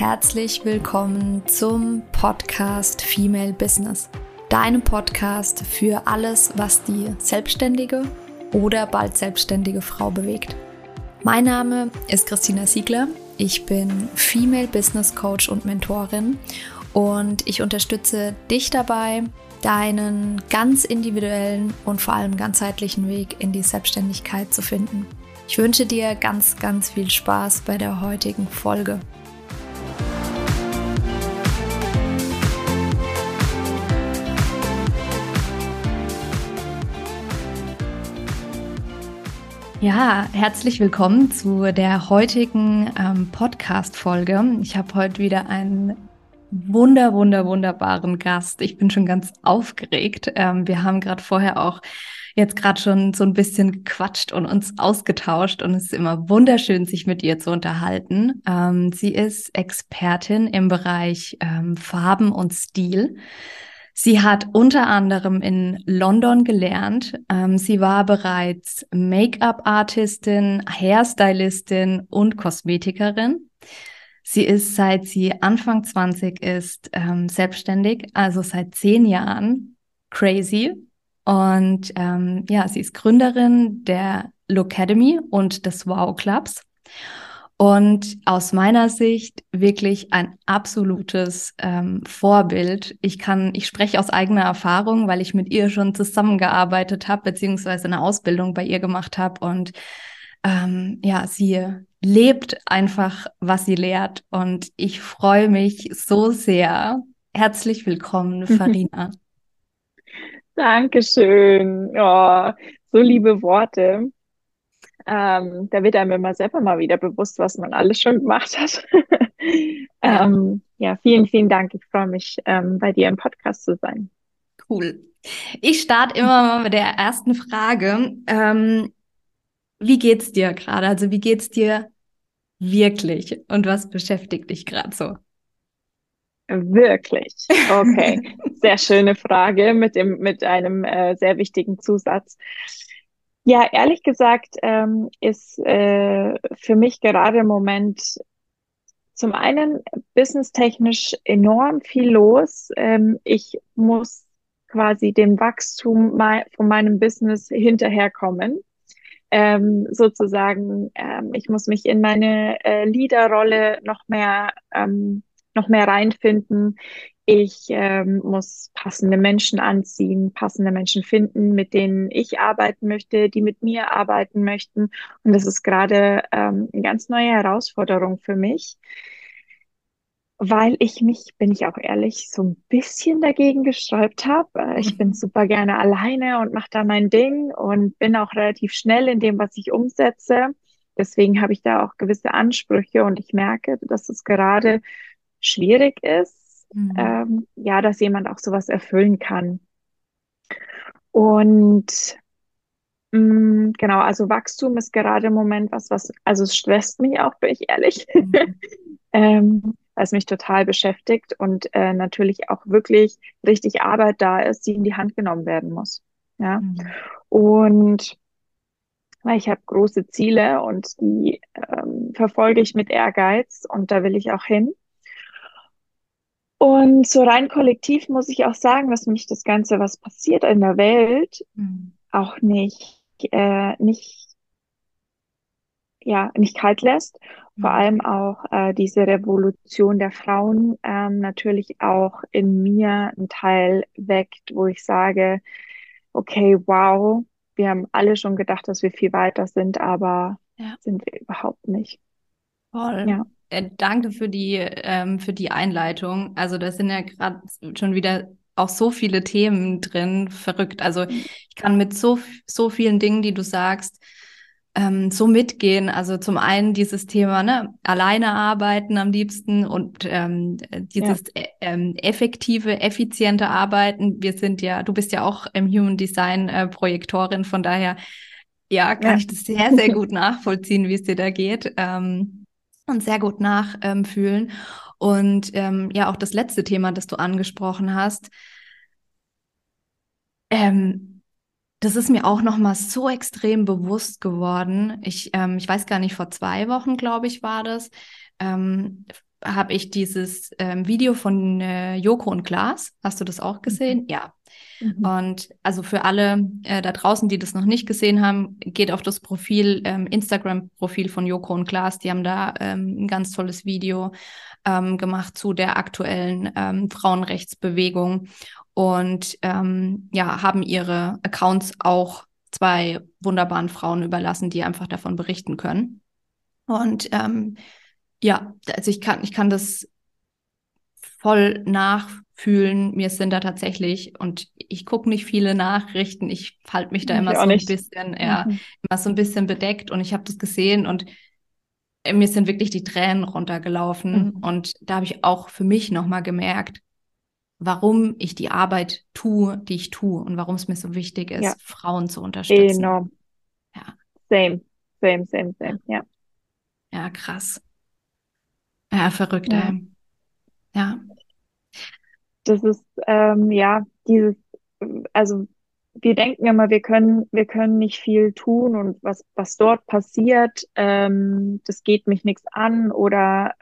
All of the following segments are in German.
herzlich willkommen zum Podcast Female Business. Deinem Podcast für alles, was die selbstständige oder bald selbstständige Frau bewegt. Mein Name ist Christina Siegler. Ich bin Female Business Coach und Mentorin und ich unterstütze dich dabei, deinen ganz individuellen und vor allem ganzheitlichen Weg in die Selbstständigkeit zu finden. Ich wünsche dir ganz, ganz viel Spaß bei der heutigen Folge. Ja, herzlich willkommen zu der heutigen Podcast-Folge. Ich habe heute wieder einen wunderbaren Gast. Ich bin schon ganz aufgeregt. Wir haben gerade vorher auch jetzt gerade schon so ein bisschen gequatscht und uns ausgetauscht und es ist immer wunderschön, sich mit ihr zu unterhalten. Sie ist Expertin im Bereich Farben und Stil. Sie hat unter anderem in London gelernt. Sie war bereits Make-up-Artistin, Hairstylistin und Kosmetikerin. Sie ist, seit sie Anfang 20 ist, selbstständig, also seit 10 Jahren. Crazy. Und sie ist Gründerin der Lookademy und des Wow Clubs. Und aus meiner Sicht wirklich ein absolutes Vorbild. Ich spreche aus eigener Erfahrung, weil ich mit ihr schon zusammengearbeitet habe, beziehungsweise eine Ausbildung bei ihr gemacht habe. Und sie lebt einfach, was sie lehrt. Und ich freue mich so sehr. Herzlich willkommen, Farina. Dankeschön. Oh, so liebe Worte. Da wird einem immer selber mal wieder bewusst, was man alles schon gemacht hat. Vielen, vielen Dank. Ich freue mich, bei dir im Podcast zu sein. Cool. Ich starte immer mal mit der ersten Frage. Wie geht's dir gerade? Also wie geht's dir wirklich? Und was beschäftigt dich gerade so? Wirklich? Okay. Sehr schöne Frage mit einem sehr wichtigen Zusatz. Ja, ehrlich gesagt ist für mich gerade im Moment zum einen businesstechnisch enorm viel los. Ich muss quasi dem Wachstum von meinem Business hinterherkommen. Ich muss mich in meine Leaderrolle noch mehr reinfinden. Ich muss passende Menschen anziehen, passende Menschen finden, mit denen ich arbeiten möchte, die mit mir arbeiten möchten. Und das ist gerade eine ganz neue Herausforderung für mich, weil ich mich, bin ich auch ehrlich, so ein bisschen dagegen gesträubt habe. Ich bin super gerne alleine und mache da mein Ding und bin auch relativ schnell in dem, was ich umsetze. Deswegen habe ich da auch gewisse Ansprüche und ich merke, dass es gerade schwierig ist. Dass jemand auch sowas erfüllen kann. Und Wachstum ist gerade im Moment was es stresst mich auch, bin ich ehrlich, was mich total beschäftigt und natürlich auch wirklich richtig Arbeit da ist, die in die Hand genommen werden muss. Ja. Mhm. Und weil ich habe große Ziele und die verfolge ich mit Ehrgeiz und da will ich auch hin. Und so rein kollektiv muss ich auch sagen, dass mich das Ganze, was passiert in der Welt, auch nicht kalt lässt. Vor allem auch diese Revolution der Frauen natürlich auch in mir einen Teil weckt, wo ich sage, okay, wow, wir haben alle schon gedacht, dass wir viel weiter sind, aber sind wir überhaupt nicht. Voll. Ja. Danke für die Einleitung. Also da sind ja gerade schon wieder auch so viele Themen drin, verrückt. Also ich kann mit so vielen Dingen, die du sagst, so mitgehen. Also zum einen dieses Thema, ne, alleine arbeiten am liebsten und dieses effektive, effiziente Arbeiten. Du bist ja auch im Human Design Projektorin, von daher kann ich das sehr, sehr gut nachvollziehen, wie es dir da geht. Und sehr gut nachfühlen. Und auch das letzte Thema, das du angesprochen hast, das ist mir auch nochmal so extrem bewusst geworden. Ich weiß gar nicht, vor 2 Wochen, glaube ich, war das, habe ich dieses Video von Joko und Klaas. Hast du das auch gesehen? Mhm. Ja. Mhm. Und also für alle da draußen, die das noch nicht gesehen haben, geht auf das Profil, Instagram-Profil von Joko und Klaas. Die haben da ein ganz tolles Video gemacht zu der aktuellen Frauenrechtsbewegung und ja, haben ihre Accounts auch zwei wunderbaren Frauen überlassen, die einfach davon berichten können. Und ja, also ich kann das voll nachfühlen. Mir sind da tatsächlich, und ich gucke nicht viele Nachrichten, ich halte mich da immer so ein bisschen, immer so ein bisschen bedeckt, und ich habe das gesehen und mir sind wirklich die Tränen runtergelaufen. Mhm. Und da habe ich auch für mich nochmal gemerkt, warum ich die Arbeit tue, die ich tue, und warum es mir so wichtig ist, Frauen zu unterstützen. Enorm. Ja. Same, ja. Ja, krass. Ja, verrückt. Ja. Ja. Das ist, ja, dieses, also wir denken immer, wir können nicht viel tun, und was dort passiert, das geht mich nichts an, oder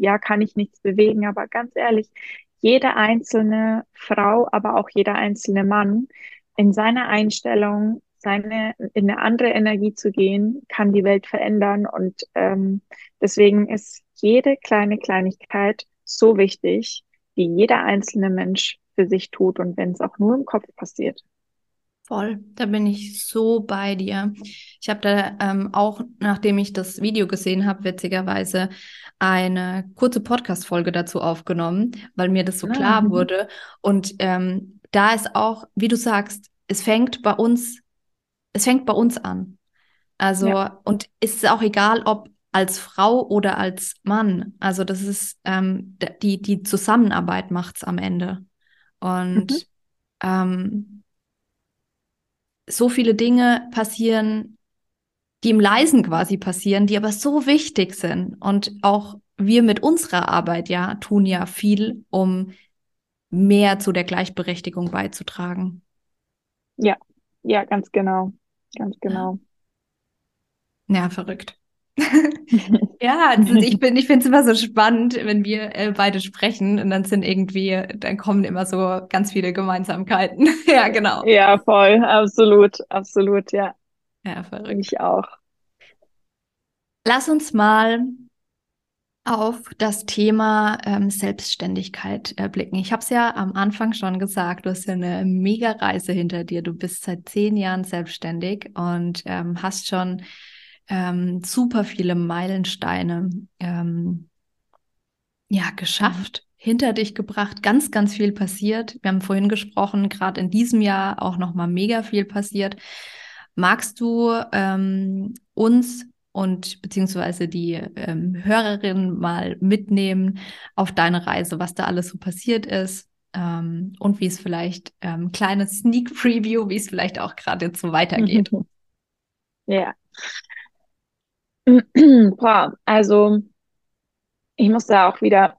ja, kann ich nichts bewegen. Aber ganz ehrlich, jede einzelne Frau, aber auch jeder einzelne Mann in seiner Einstellung, in eine andere Energie zu gehen, kann die Welt verändern. Und deswegen ist jede kleine Kleinigkeit so wichtig, die jeder einzelne Mensch für sich tut, und wenn es auch nur im Kopf passiert. Voll, da bin ich so bei dir. Ich habe da auch, nachdem ich das Video gesehen habe, witzigerweise eine kurze Podcast-Folge dazu aufgenommen, weil mir das so klar wurde. Und da ist auch, wie du sagst, es fängt bei uns an. Also, und es ist auch egal, ob als Frau oder als Mann. Also das ist, die Zusammenarbeit macht's am Ende. Und so viele Dinge passieren, die im Leisen quasi passieren, die aber so wichtig sind. Und auch wir mit unserer Arbeit tun ja viel, um mehr zu der Gleichberechtigung beizutragen. Ja, ganz genau. Ganz genau. Ja, verrückt. Ja, also ich finde es immer so spannend, wenn wir beide sprechen, und dann kommen immer so ganz viele Gemeinsamkeiten. Ja, genau. Ja, voll, absolut, ja. Ja, verrückt. Ich auch. Lass uns mal auf das Thema Selbstständigkeit blicken. Ich habe es ja am Anfang schon gesagt, du hast ja eine mega Reise hinter dir. Du bist seit 10 Jahren selbstständig und hast schon super viele Meilensteine geschafft, hinter dich gebracht, ganz, ganz viel passiert. Wir haben vorhin gesprochen, gerade in diesem Jahr auch nochmal mega viel passiert. Magst du uns und beziehungsweise die Hörerinnen mal mitnehmen auf deine Reise, was da alles so passiert ist, und wie es vielleicht, kleines Sneak Preview, wie es vielleicht auch gerade jetzt so weitergeht? Ja. Also ich muss da auch wieder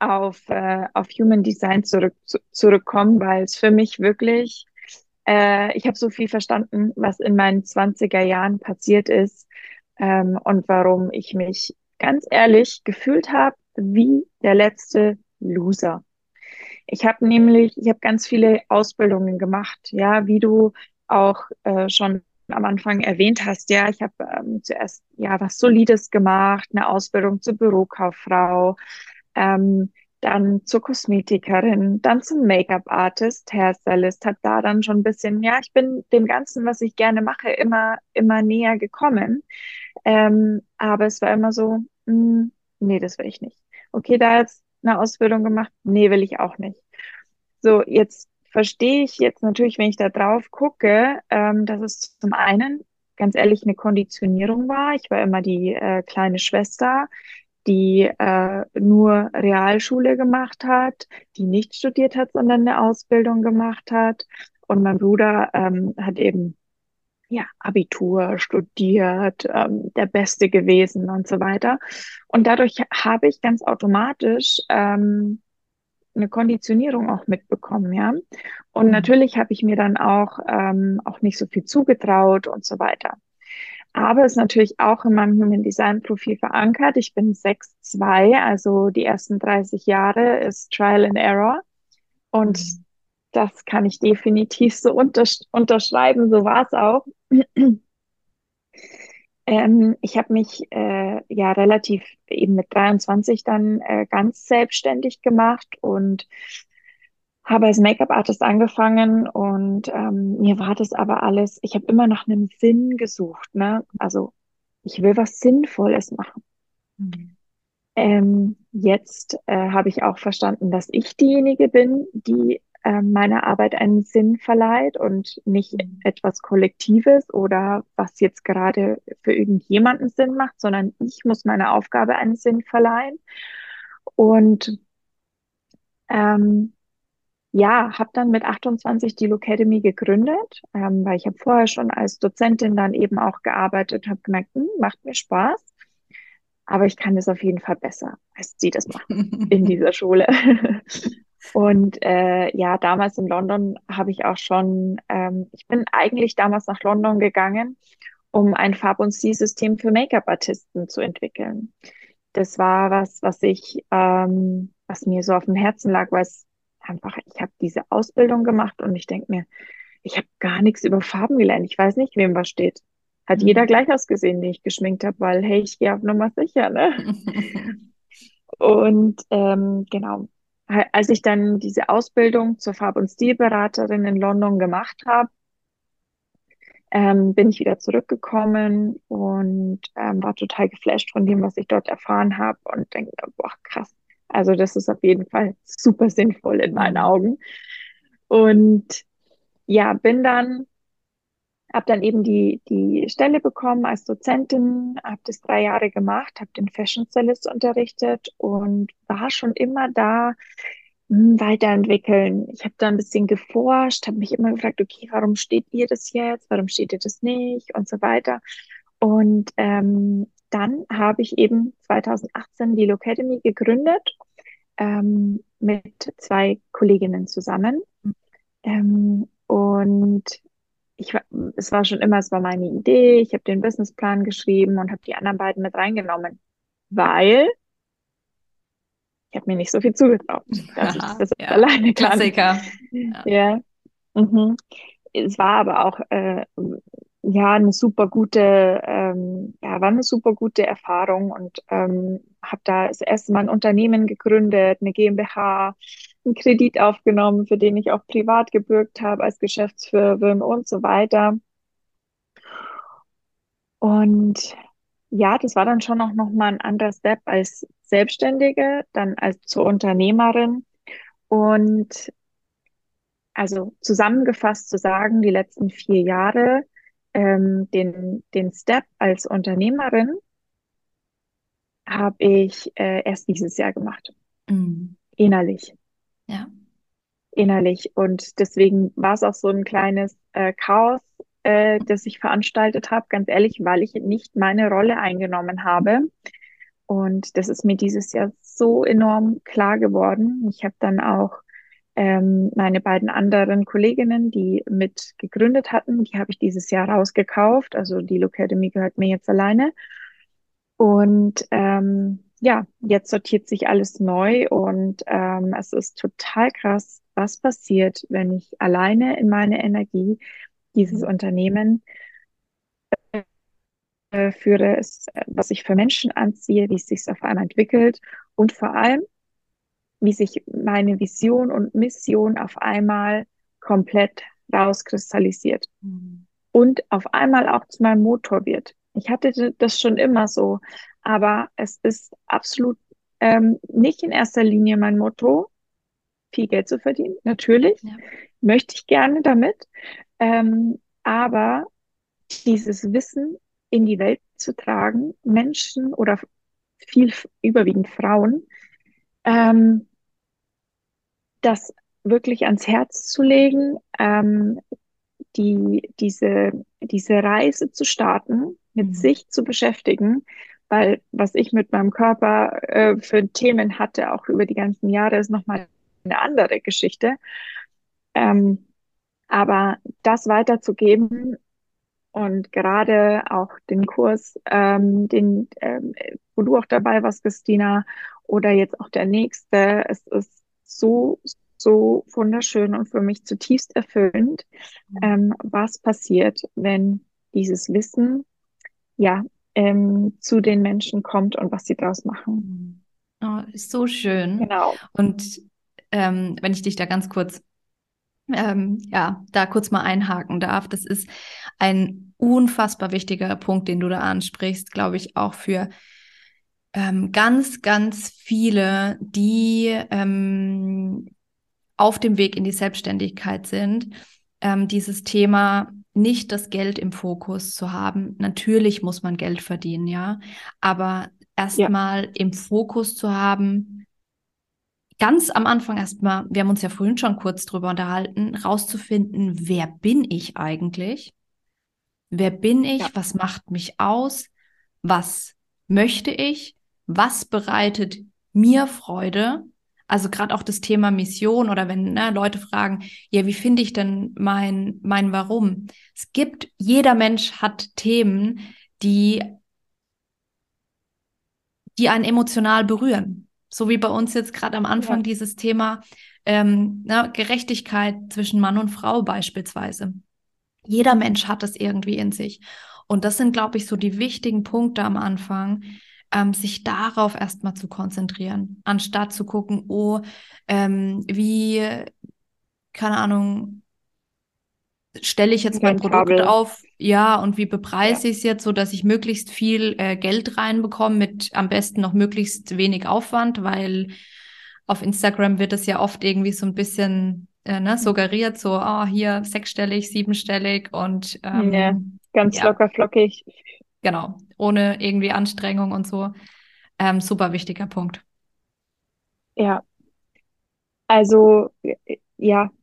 auf Human Design zurückkommen, weil es für mich wirklich, ich habe so viel verstanden, was in meinen 20er Jahren passiert ist, und warum ich mich ganz ehrlich gefühlt habe wie der letzte Loser. Ich habe ganz viele Ausbildungen gemacht, wie du auch schon am Anfang erwähnt hast, ich habe zuerst was Solides gemacht, eine Ausbildung zur Bürokauffrau, dann zur Kosmetikerin, dann zum Make-up-Artist, Hairstylist, habe da dann schon ein bisschen, ich bin dem Ganzen, was ich gerne mache, immer näher gekommen, aber es war immer so, nee, das will ich nicht. Okay, da jetzt eine Ausbildung gemacht, nee, will ich auch nicht. So, jetzt verstehe ich jetzt natürlich, wenn ich da drauf gucke, dass es zum einen ganz ehrlich eine Konditionierung war. Ich war immer die kleine Schwester, die nur Realschule gemacht hat, die nicht studiert hat, sondern eine Ausbildung gemacht hat. Und mein Bruder hat eben Abitur studiert, der Beste gewesen und so weiter. Und dadurch habe ich ganz automatisch eine Konditionierung auch mitbekommen, Und natürlich habe ich mir dann auch nicht so viel zugetraut und so weiter. Aber ist natürlich auch in meinem Human Design Profil verankert. Ich bin 6'2", also die ersten 30 Jahre ist Trial and Error. Und das kann ich definitiv so unterschreiben, so war es auch. Ich habe mich relativ eben mit 23 dann ganz selbstständig gemacht und habe als Make-up-Artist angefangen und mir war das aber alles, ich habe immer nach einem Sinn gesucht, ne? Also ich will was Sinnvolles machen. Jetzt habe ich auch verstanden, dass ich diejenige bin, die meiner Arbeit einen Sinn verleiht und nicht etwas Kollektives oder was jetzt gerade für irgendjemanden Sinn macht, sondern ich muss meiner Aufgabe einen Sinn verleihen. Und habe dann mit 28 die Lookademy gegründet, weil ich habe vorher schon als Dozentin dann eben auch gearbeitet, habe gemerkt, macht mir Spaß, aber ich kann es auf jeden Fall besser, als sie das machen in dieser Schule. Und damals in London habe ich auch schon, ich bin eigentlich damals nach London gegangen, um ein Farb- und Stil-System für Make-up-Artisten zu entwickeln. Das war was mir so auf dem Herzen lag, weil es einfach, ich habe diese Ausbildung gemacht und ich denke mir, ich habe gar nichts über Farben gelernt. Ich weiß nicht, wem was steht. Hat jeder gleich ausgesehen, den ich geschminkt habe, weil, hey, ich gehe auf Nummer sicher, ne? Und als ich dann diese Ausbildung zur Farb- und Stilberaterin in London gemacht habe, bin ich wieder zurückgekommen und war total geflasht von dem, was ich dort erfahren habe und denke, boah, krass. Also das ist auf jeden Fall super sinnvoll in meinen Augen. Und ja, habe dann eben die Stelle bekommen als Dozentin, habe das 3 Jahre gemacht, habe den Fashion Stylist unterrichtet und war schon immer da, weiterentwickeln. Ich habe da ein bisschen geforscht, habe mich immer gefragt, okay, warum steht ihr das jetzt, warum steht ihr das nicht und so weiter. Und dann habe ich eben 2018 die Lookademy gegründet, mit 2 Kolleginnen zusammen. Es war schon immer, es war meine Idee, ich habe den Businessplan geschrieben und habe die anderen beiden mit reingenommen, weil ich habe mir nicht so viel zugetraut, dass ich das alleine kann. Klassiker. Ja. Es war aber auch war eine super gute Erfahrung und habe da das erste Mal ein Unternehmen gegründet, eine GmbH, einen Kredit aufgenommen, für den ich auch privat gebürgt habe als Geschäftsführerin und so weiter. Und ja, das war dann schon auch nochmal ein anderer Step als Selbstständige, dann als zur Unternehmerin. Und also zusammengefasst zu sagen, die letzten 4 Jahre, den Step als Unternehmerin habe ich erst dieses Jahr gemacht. Innerlich. Ja. Innerlich. Und deswegen war es auch so ein kleines Chaos, das ich veranstaltet habe, ganz ehrlich, weil ich nicht meine Rolle eingenommen habe. Und das ist mir dieses Jahr so enorm klar geworden. Ich habe dann auch meine beiden anderen Kolleginnen, die mit gegründet hatten, die habe ich dieses Jahr rausgekauft. Also die Lookademy gehört mir jetzt alleine. Und jetzt sortiert sich alles neu und es ist total krass, was passiert, wenn ich alleine in meine Energie dieses Unternehmen führe, was ich für Menschen anziehe, wie es sich auf einmal entwickelt und vor allem, wie sich meine Vision und Mission auf einmal komplett rauskristallisiert und auf einmal auch zu meinem Motor wird. Ich hatte das schon immer so, aber es ist absolut nicht in erster Linie mein Motto, viel Geld zu verdienen, natürlich, möchte ich gerne damit, aber dieses Wissen in die Welt zu tragen, Menschen oder überwiegend Frauen, das wirklich ans Herz zu legen, diese Reise zu starten, mit sich zu beschäftigen, weil was ich mit meinem Körper für Themen hatte, auch über die ganzen Jahre, ist nochmal eine andere Geschichte. Aber das weiterzugeben, Und gerade auch den Kurs, wo du auch dabei warst, Christina, oder jetzt auch der nächste, es ist so, so wunderschön und für mich zutiefst erfüllend, was passiert, wenn dieses Wissen zu den Menschen kommt und was sie daraus machen. Oh, ist so schön. Genau. Und wenn ich dich da ganz kurz mal einhaken darf. Das ist ein unfassbar wichtiger Punkt, den du da ansprichst, glaube ich, auch für ganz, ganz viele, die auf dem Weg in die Selbstständigkeit sind, dieses Thema, nicht das Geld im Fokus zu haben. Natürlich muss man Geld verdienen, ja, aber erstmal im Fokus zu haben, ganz am Anfang erstmal, wir haben uns ja vorhin schon kurz drüber unterhalten, rauszufinden, wer bin ich eigentlich? Wer bin ich? Ja. Was macht mich aus? Was möchte ich? Was bereitet mir Freude? Also gerade auch das Thema Mission oder wenn Leute fragen, ja, wie finde ich denn mein Warum? Es gibt, jeder Mensch hat Themen, die einen emotional berühren. So wie bei uns jetzt gerade am Anfang dieses Thema Gerechtigkeit zwischen Mann und Frau beispielsweise. Jeder Mensch hat das irgendwie in sich. Und das sind, glaube ich, so die wichtigen Punkte am Anfang, sich darauf erstmal zu konzentrieren, anstatt zu gucken, stelle ich jetzt mein Produkt auf, und wie bepreise ich es jetzt, sodass ich möglichst viel Geld reinbekomme mit am besten noch möglichst wenig Aufwand, weil auf Instagram wird es ja oft irgendwie so ein bisschen suggeriert, hier 6-stellig, 7-stellig und ganz locker flockig. Genau, ohne irgendwie Anstrengung und so. Super wichtiger Punkt. Ja, also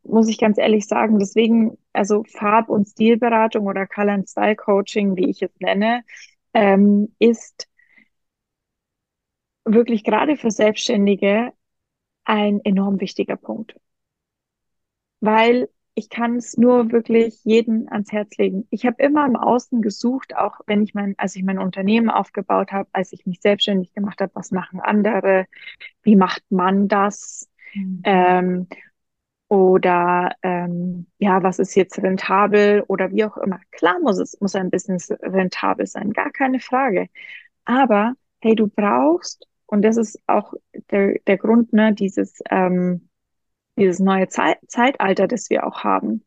muss ich ganz ehrlich sagen, deswegen, also Farb- und Stilberatung oder Color- und Style-Coaching, wie ich es nenne, ist wirklich gerade für Selbstständige ein enorm wichtiger Punkt. Weil ich kann es nur wirklich jedem ans Herz legen. Ich habe immer im Außen gesucht, auch wenn ich als ich mein Unternehmen aufgebaut habe, als ich mich selbstständig gemacht habe, was machen andere, wie macht man das? Was ist jetzt rentabel oder wie auch immer. Klar muss ein Business rentabel sein, gar keine Frage. Aber hey, du brauchst, und das ist auch der Grund, dieses neue Zeitalter, das wir auch haben.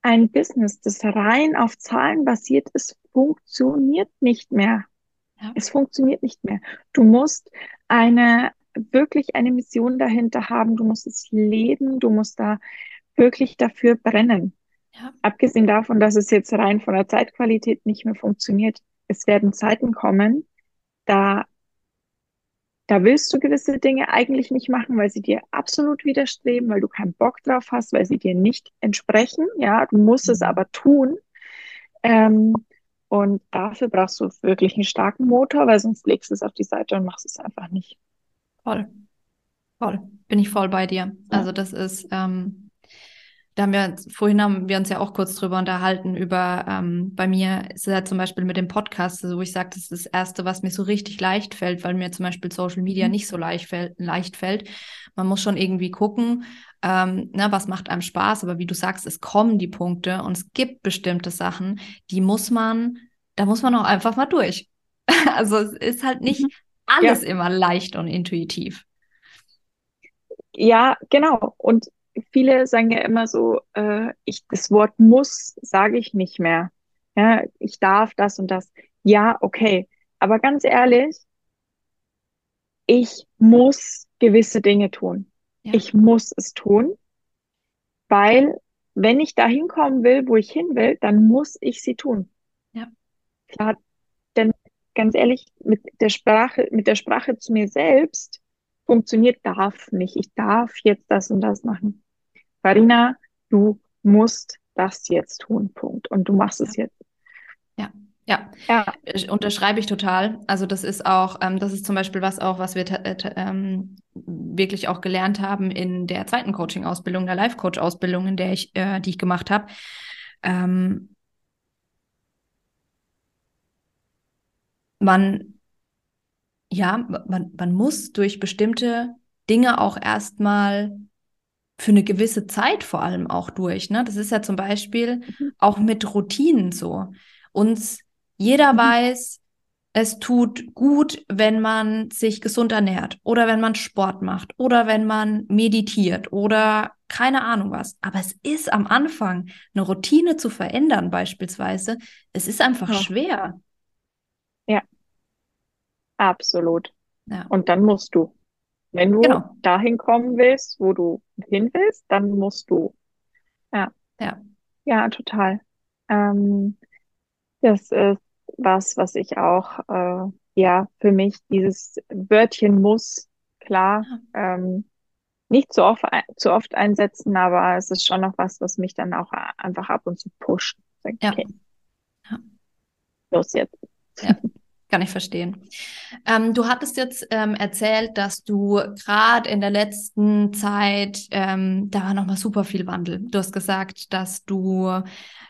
Ein Business, das rein auf Zahlen basiert ist, funktioniert nicht mehr. Ja. Es funktioniert nicht mehr. Du musst wirklich eine Mission dahinter haben, du musst es leben, du musst da wirklich dafür brennen. Ja. Abgesehen davon, dass es jetzt rein von der Zeitqualität nicht mehr funktioniert, es werden Zeiten kommen, da willst du gewisse Dinge eigentlich nicht machen, weil sie dir absolut widerstreben, weil du keinen Bock drauf hast, weil sie dir nicht entsprechen, ja, du musst es aber tun, und dafür brauchst du wirklich einen starken Motor, weil sonst legst du es auf die Seite und machst es einfach nicht. Voll. Bin ich voll bei dir. Ja. Also das ist, vorhin haben wir uns ja auch kurz drüber unterhalten, bei mir ist ja zum Beispiel mit dem Podcast, also wo ich sage, das ist das Erste, was mir so richtig leicht fällt, weil mir zum Beispiel Social Media nicht so leicht fällt. Man muss schon irgendwie gucken, was macht einem Spaß, aber wie du sagst, es kommen die Punkte und es gibt bestimmte Sachen, da muss man auch einfach mal durch. Also es ist halt nicht... Alles immer leicht und intuitiv. Ja, genau. Und viele sagen ja immer so, das Wort muss sage ich nicht mehr. Ja, ich darf das und das. Ja, okay. Aber ganz ehrlich, ich muss gewisse Dinge tun. Ja. Ich muss es tun, weil wenn ich da hinkommen will, wo ich hin will, dann muss ich sie tun. Ja. Klar, denn ganz ehrlich, mit der Sprache zu mir selbst funktioniert, darf nicht. Ich darf jetzt das und das machen. Farina, du musst das jetzt tun, Punkt. Und du machst es jetzt. Ja. Unterschreibe ich total. Also das ist auch, das ist zum Beispiel was wir wirklich auch gelernt haben in der zweiten Coaching-Ausbildung, der Life-Coach-Ausbildung, die ich gemacht habe. man muss durch bestimmte Dinge auch erstmal für eine gewisse Zeit vor allem auch durch. Ne? Das ist ja zum Beispiel auch mit Routinen so. Jeder weiß, es tut gut, wenn man sich gesund ernährt oder wenn man Sport macht oder wenn man meditiert oder keine Ahnung was. Aber es ist am Anfang, eine Routine zu verändern beispielsweise, es ist einfach schwer. Ja, absolut. Ja. Und dann musst du, wenn du dahin kommen willst, wo du hin willst, dann musst du. Ja, total. Das ist was ich auch, für mich dieses Wörtchen muss, klar, nicht zu oft einsetzen, aber es ist schon noch was mich dann auch einfach ab und zu pusht. Okay. Ja. Los jetzt. Ja. Kann ich verstehen. Du hattest jetzt erzählt, dass du gerade in der letzten Zeit, da war nochmal super viel Wandel. Du hast gesagt, dass du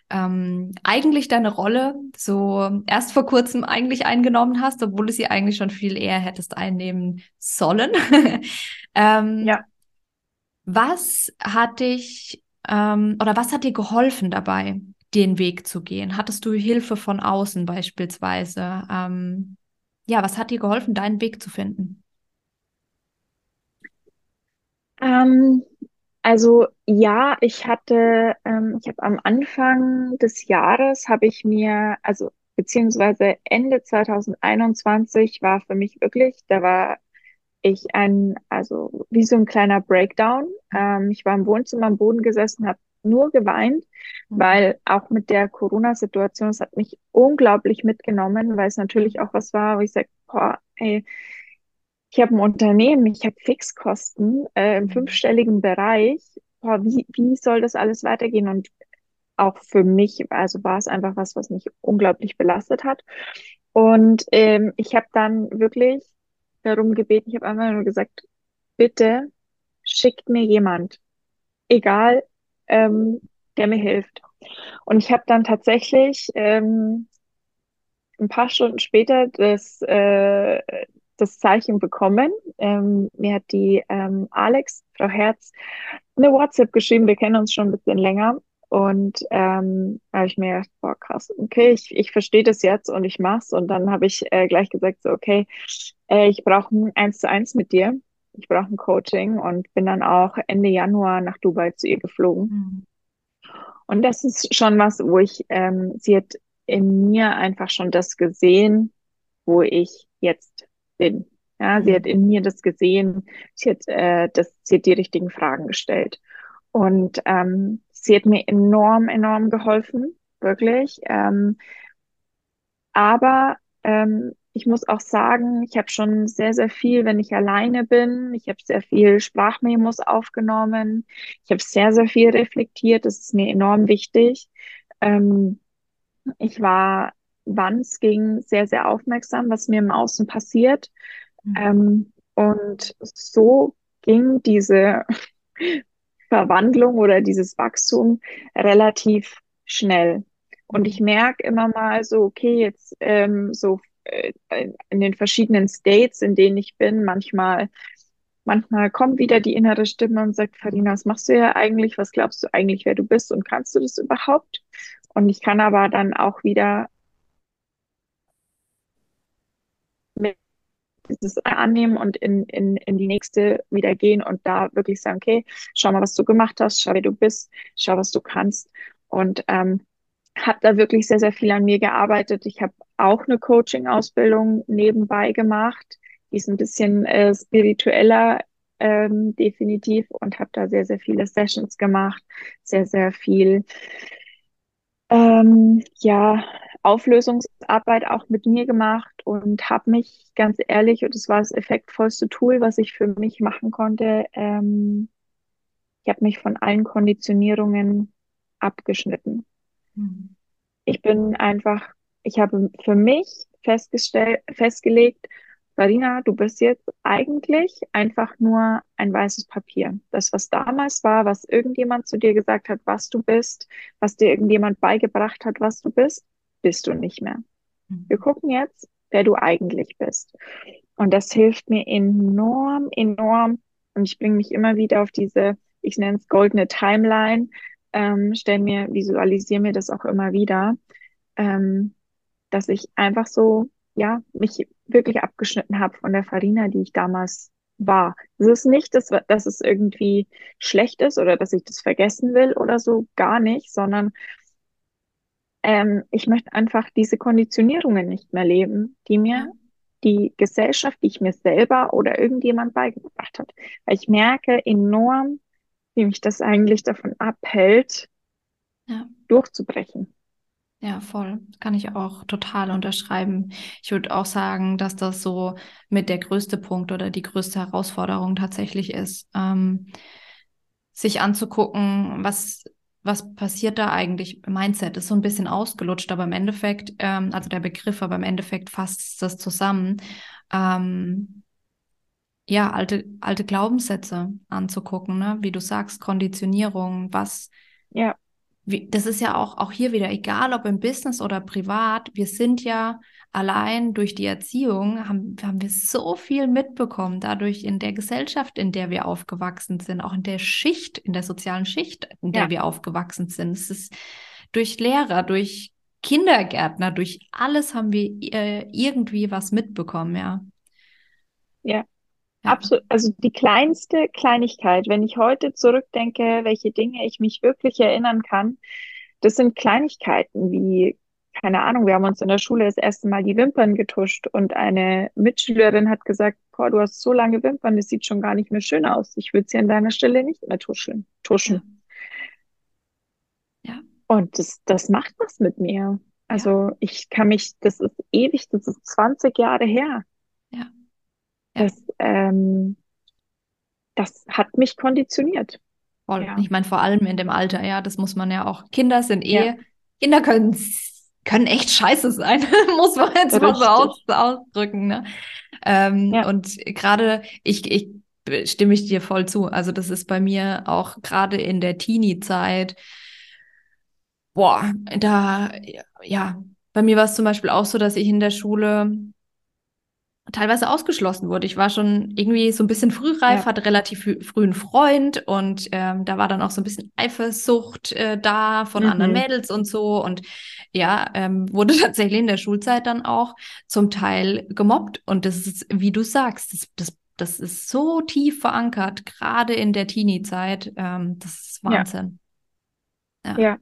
eigentlich deine Rolle so erst vor kurzem eigentlich eingenommen hast, obwohl du sie eigentlich schon viel eher hättest einnehmen sollen. Was hat dich oder was hat dir geholfen dabei, den Weg zu gehen? Hattest du Hilfe von außen beispielsweise? Was hat dir geholfen, deinen Weg zu finden? Ich habe am Anfang des Jahres, beziehungsweise Ende 2021 war für mich wirklich, da war ich wie so ein kleiner Breakdown. Ich war im Wohnzimmer am Boden gesessen, habe nur geweint, weil auch mit der Corona-Situation, es hat mich unglaublich mitgenommen, weil es natürlich auch was war, wo ich sage, ich habe ein Unternehmen, ich habe Fixkosten im fünfstelligen Bereich, wie soll das alles weitergehen? Und auch für mich, also war es einfach was mich unglaublich belastet hat. Und ich habe dann wirklich darum gebeten, ich habe einfach nur gesagt, bitte schickt mir jemand, egal, der mir hilft. Und ich habe dann tatsächlich ein paar Stunden später das Zeichen bekommen. Mir hat die Alex, Frau Herz, eine WhatsApp geschrieben. Wir kennen uns schon ein bisschen länger. Und habe ich mir gedacht, boah, krass, okay, ich verstehe das jetzt und ich mach's. Und dann habe ich gleich gesagt, so okay, ich brauche ein 1:1 mit dir. Ich brauche ein Coaching und bin dann auch Ende Januar nach Dubai zu ihr geflogen. Und das ist schon was, wo sie hat in mir einfach schon das gesehen, wo ich jetzt bin. Ja, sie hat in mir das gesehen, sie hat die richtigen Fragen gestellt. Und sie hat mir enorm, enorm geholfen, wirklich. Ich muss auch sagen, ich habe schon sehr, sehr viel, wenn ich alleine bin. Ich habe sehr viel Sprachmemos aufgenommen. Ich habe sehr, sehr viel reflektiert. Das ist mir enorm wichtig. Ich war, wann es ging, sehr, sehr aufmerksam, was mir im Außen passiert. Und so ging diese Verwandlung oder dieses Wachstum relativ schnell. Und ich merke immer mal so, okay, jetzt so in den verschiedenen States, in denen ich bin, manchmal kommt wieder die innere Stimme und sagt, Farina, was machst du hier eigentlich? Was glaubst du eigentlich, wer du bist und kannst du das überhaupt? Und ich kann aber dann auch wieder mit dieses annehmen und in die nächste wieder gehen und da wirklich sagen, okay, schau mal, was du gemacht hast, schau, wer du bist, schau, was du kannst. Und habe da wirklich sehr, sehr viel an mir gearbeitet. Ich habe auch eine Coaching-Ausbildung nebenbei gemacht. Die ist ein bisschen spiritueller, definitiv, und habe da sehr, sehr viele Sessions gemacht, sehr, sehr viel Auflösungsarbeit auch mit mir gemacht und habe mich ganz ehrlich, und das war das effektvollste Tool, was ich für mich machen konnte, ich habe mich von allen Konditionierungen abgeschnitten. Ich habe für mich festgelegt, Farina, du bist jetzt eigentlich einfach nur ein weißes Papier. Das, was damals war, was irgendjemand zu dir gesagt hat, was du bist, was dir irgendjemand beigebracht hat, was du bist, bist du nicht mehr. Wir gucken jetzt, wer du eigentlich bist. Und das hilft mir enorm, enorm. Und ich bringe mich immer wieder auf diese, ich nenne es goldene Timeline, visualisiere mir das auch immer wieder, dass ich einfach so, ja, mich wirklich abgeschnitten habe von der Farina, die ich damals war. Es ist nicht, dass es irgendwie schlecht ist oder dass ich das vergessen will oder so, gar nicht, sondern ich möchte einfach diese Konditionierungen nicht mehr leben, die mir die Gesellschaft, die ich mir selber oder irgendjemand beigebracht hat. Weil ich merke enorm, wie mich das eigentlich davon abhält, durchzubrechen. Ja, voll. Kann ich auch total unterschreiben. Ich würde auch sagen, dass das so mit der größte Punkt oder die größte Herausforderung tatsächlich ist, sich anzugucken, was passiert da eigentlich. Mindset ist so ein bisschen ausgelutscht, aber im Endeffekt, also der Begriff, aber im Endeffekt fasst das zusammen, ja, alte Glaubenssätze anzugucken, ne? Wie du sagst, Konditionierung, was... Ja. Das ist ja auch hier wieder, egal ob im Business oder privat, wir sind ja allein durch die Erziehung, haben wir so viel mitbekommen, dadurch in der Gesellschaft, in der wir aufgewachsen sind, auch in der Schicht, in der sozialen Schicht, in der wir aufgewachsen sind. Es ist durch Lehrer, durch Kindergärtner, durch alles haben wir irgendwie was mitbekommen, ja. Ja. Absolut, also die kleinste Kleinigkeit, wenn ich heute zurückdenke, welche Dinge ich mich wirklich erinnern kann, das sind Kleinigkeiten wie, keine Ahnung, wir haben uns in der Schule das erste Mal die Wimpern getuscht und eine Mitschülerin hat gesagt, boah, du hast so lange Wimpern, das sieht schon gar nicht mehr schön aus, ich würde sie an deiner Stelle nicht mehr tuschen. Ja. Und das macht was mit mir. Also ich kann mich, das ist ewig, das ist 20 Jahre her. Ja. Das hat mich konditioniert. Voll. Ja. Ich meine, vor allem in dem Alter, ja, das muss man ja auch. Kinder sind Kinder können echt scheiße sein, muss man jetzt mal so ausdrücken. Ne? Und gerade, ich stimme ich dir voll zu, also das ist bei mir auch gerade in der Teenie-Zeit, boah, da, ja, bei mir war es zum Beispiel auch so, dass ich in der Schule... teilweise ausgeschlossen wurde. Ich war schon irgendwie so ein bisschen frühreif, hatte relativ früh einen Freund und da war dann auch so ein bisschen Eifersucht da von anderen Mädels und so und ja, wurde tatsächlich in der Schulzeit dann auch zum Teil gemobbt und das ist, wie du sagst, das ist so tief verankert, gerade in der Teenie-Zeit, das ist Wahnsinn. Ja,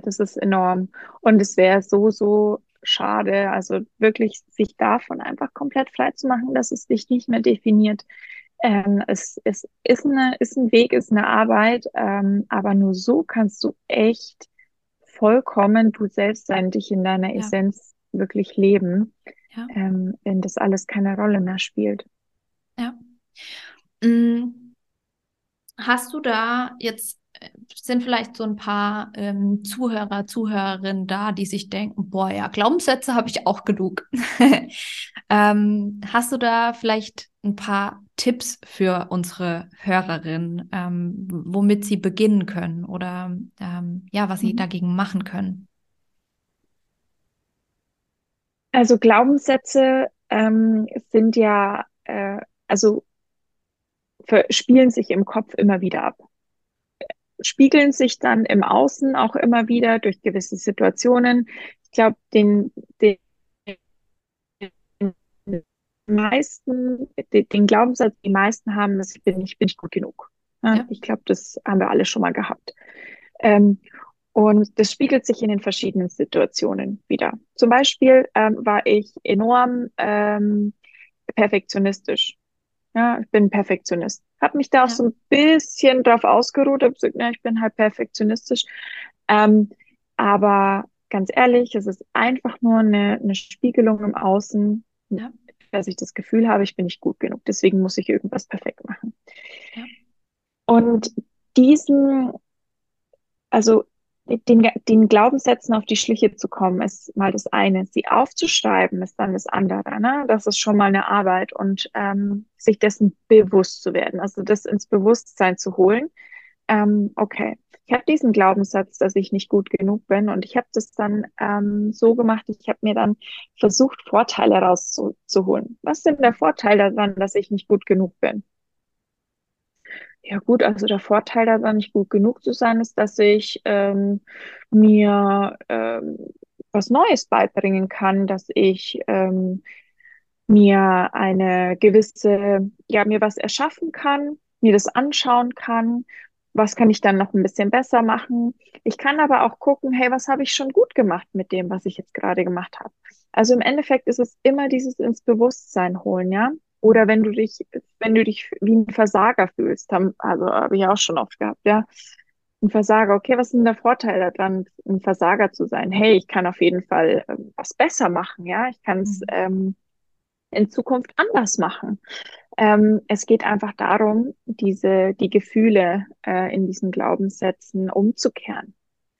das ist enorm und es wäre so schade, also wirklich sich davon einfach komplett frei zu machen, dass es dich nicht mehr definiert. Es ist ein Weg, ist eine Arbeit, aber nur so kannst du echt vollkommen du selbst sein, dich in deiner Essenz wirklich leben, wenn das alles keine Rolle mehr spielt. Ja. Hast du da jetzt sind vielleicht so ein paar Zuhörer, Zuhörerinnen da, die sich denken, boah ja, Glaubenssätze habe ich auch genug. Hast du da vielleicht ein paar Tipps für unsere Hörerinnen, womit sie beginnen können oder was sie dagegen machen können? Also Glaubenssätze sind ja, spielen sich im Kopf immer wieder ab. Spiegeln sich dann im Außen auch immer wieder durch gewisse Situationen. Ich glaube, den Glaubenssatz, die meisten haben, dass ich bin nicht gut genug. Ja. Ich glaube, das haben wir alle schon mal gehabt. Und das spiegelt sich in den verschiedenen Situationen wieder. Zum Beispiel war ich enorm perfektionistisch. Ja, ich bin Perfektionist. Habe mich da auch so ein bisschen drauf ausgeruht, habe gesagt, na, ich bin halt perfektionistisch. Aber ganz ehrlich, es ist einfach nur eine Spiegelung im Außen, dass ich das Gefühl habe, ich bin nicht gut genug. Deswegen muss ich irgendwas perfekt machen. Ja. Und den Glaubenssätzen auf die Schliche zu kommen, ist mal das eine. Sie aufzuschreiben, ist dann das andere. Ne? Das ist schon mal eine Arbeit und sich dessen bewusst zu werden, also das ins Bewusstsein zu holen, Okay, ich habe diesen Glaubenssatz, dass ich nicht gut genug bin, und ich habe das dann so gemacht, ich habe mir dann versucht, Vorteile rauszuholen. Was ist denn der Vorteil daran, dass ich nicht gut genug bin? Ja gut, also der Vorteil daran, nicht gut genug zu sein, ist, dass ich mir was Neues beibringen kann, dass ich mir eine gewisse, ja, mir was erschaffen kann, mir das anschauen kann, was kann ich dann noch ein bisschen besser machen. Ich kann aber auch gucken, hey, was habe ich schon gut gemacht mit dem, was ich jetzt gerade gemacht habe. Also im Endeffekt ist es immer dieses ins Bewusstsein holen, ja. Oder wenn du dich wie ein Versager fühlst, also habe ich auch schon oft gehabt, ja. Ein Versager, okay, was ist denn der Vorteil daran, ein Versager zu sein? Hey, ich kann auf jeden Fall was besser machen, ja. Ich kann es in Zukunft anders machen. Es geht einfach darum, die Gefühle in diesen Glaubenssätzen umzukehren.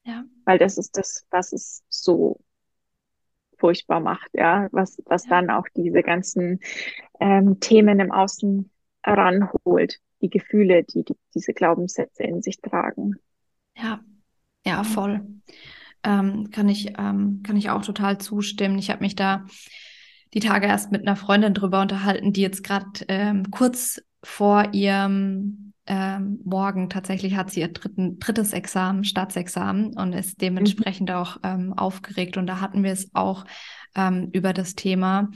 Ja. Weil das ist das, was es so furchtbar macht, ja, was dann auch diese ganzen Themen im Außen ranholt, die Gefühle, die diese Glaubenssätze in sich tragen. Ja, voll. Kann ich auch total zustimmen. Ich habe mich da die Tage erst mit einer Freundin drüber unterhalten, die jetzt gerade kurz vor ihrem Morgen, tatsächlich hat sie ihr drittes Examen, Staatsexamen, und ist dementsprechend auch aufgeregt. Und da hatten wir es auch über das Thema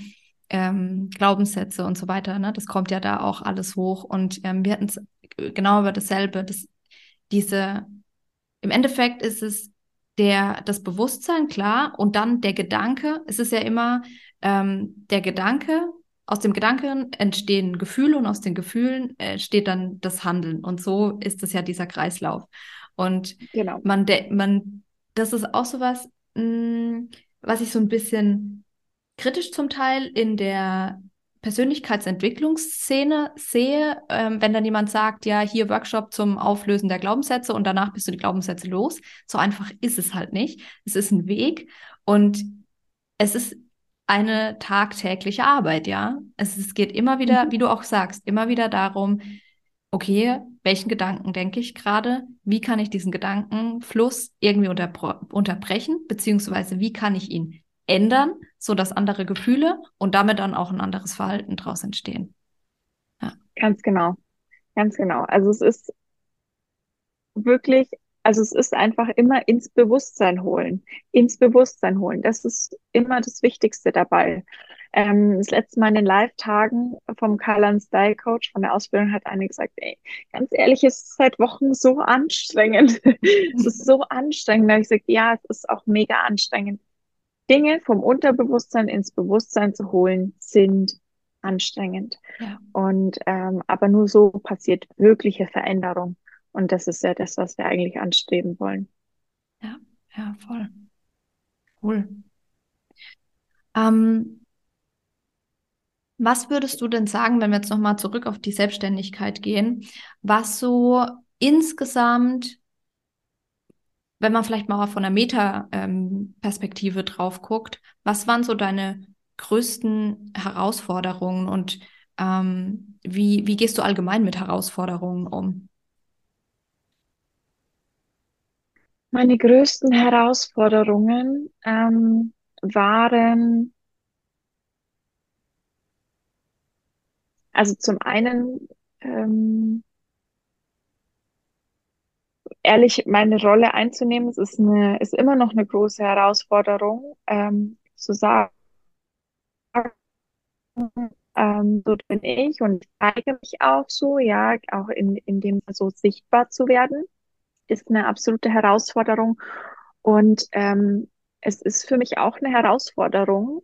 Glaubenssätze und so weiter, ne? Das kommt ja da auch alles hoch. Und wir hatten es genau über dasselbe. Im Endeffekt ist es das Bewusstsein, klar, und dann der Gedanke. Es ist ja immer der Gedanke, aus dem Gedanken entstehen Gefühle, und aus den Gefühlen entsteht dann das Handeln. Und so ist es ja dieser Kreislauf. Und genau. Das ist auch sowas, was ich so ein bisschen kritisch zum Teil in der Persönlichkeitsentwicklungsszene sehe, wenn dann jemand sagt, ja, hier Workshop zum Auflösen der Glaubenssätze und danach bist du die Glaubenssätze los. So einfach ist es halt nicht. Es ist ein Weg und es ist eine tagtägliche Arbeit, ja. Es geht immer wieder, wie du auch sagst, immer wieder darum, okay, welchen Gedanken denke ich gerade? Wie kann ich diesen Gedankenfluss irgendwie unterbrechen? Beziehungsweise wie kann ich ihn ändern, sodass andere Gefühle und damit dann auch ein anderes Verhalten draus entstehen. Ja. Ganz genau. Also es ist wirklich, es ist einfach immer ins Bewusstsein holen. Das ist immer das Wichtigste dabei. Das letzte Mal in den Live-Tagen vom Color & Style Coach, von der Ausbildung, hat eine gesagt, ey, ganz ehrlich, es ist seit Wochen so anstrengend. Es ist so anstrengend. Da habe ich gesagt, ja, es ist auch mega anstrengend. Dinge vom Unterbewusstsein ins Bewusstsein zu holen, sind anstrengend. Ja. Und aber nur so passiert wirkliche Veränderung. Und das ist ja das, was wir eigentlich anstreben wollen. Ja, voll. Cool. Was würdest du denn sagen, wenn wir jetzt nochmal zurück auf die Selbstständigkeit gehen, was so insgesamt, wenn man vielleicht mal von der Meta-Perspektive drauf guckt, was waren so deine größten Herausforderungen und wie gehst du allgemein mit Herausforderungen um? Meine größten Herausforderungen waren, also zum einen ehrlich meine Rolle einzunehmen. Es ist immer noch eine große Herausforderung, zu sagen, so bin ich und zeige mich auch so, ja, auch in dem so sichtbar zu werden, ist eine absolute Herausforderung. Und es ist für mich auch eine Herausforderung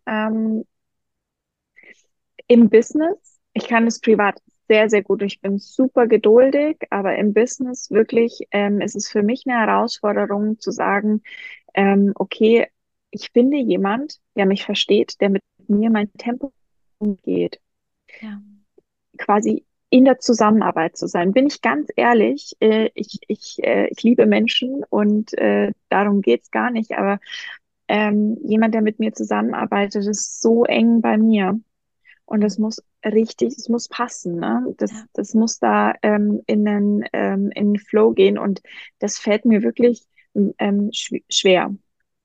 im Business. Ich kann es privat sehr, sehr gut. Ich bin super geduldig, aber im Business wirklich ist es für mich eine Herausforderung zu sagen, okay, ich finde jemand, der mich versteht, der mit mir mein Tempo umgeht. Ja. Quasi in der Zusammenarbeit zu sein. Bin ich ganz ehrlich, ich liebe Menschen und darum geht's gar nicht, aber jemand, der mit mir zusammenarbeitet, ist so eng bei mir. Und das muss richtig, es muss passen, ne? Das muss da in den Flow gehen, und das fällt mir wirklich schwer.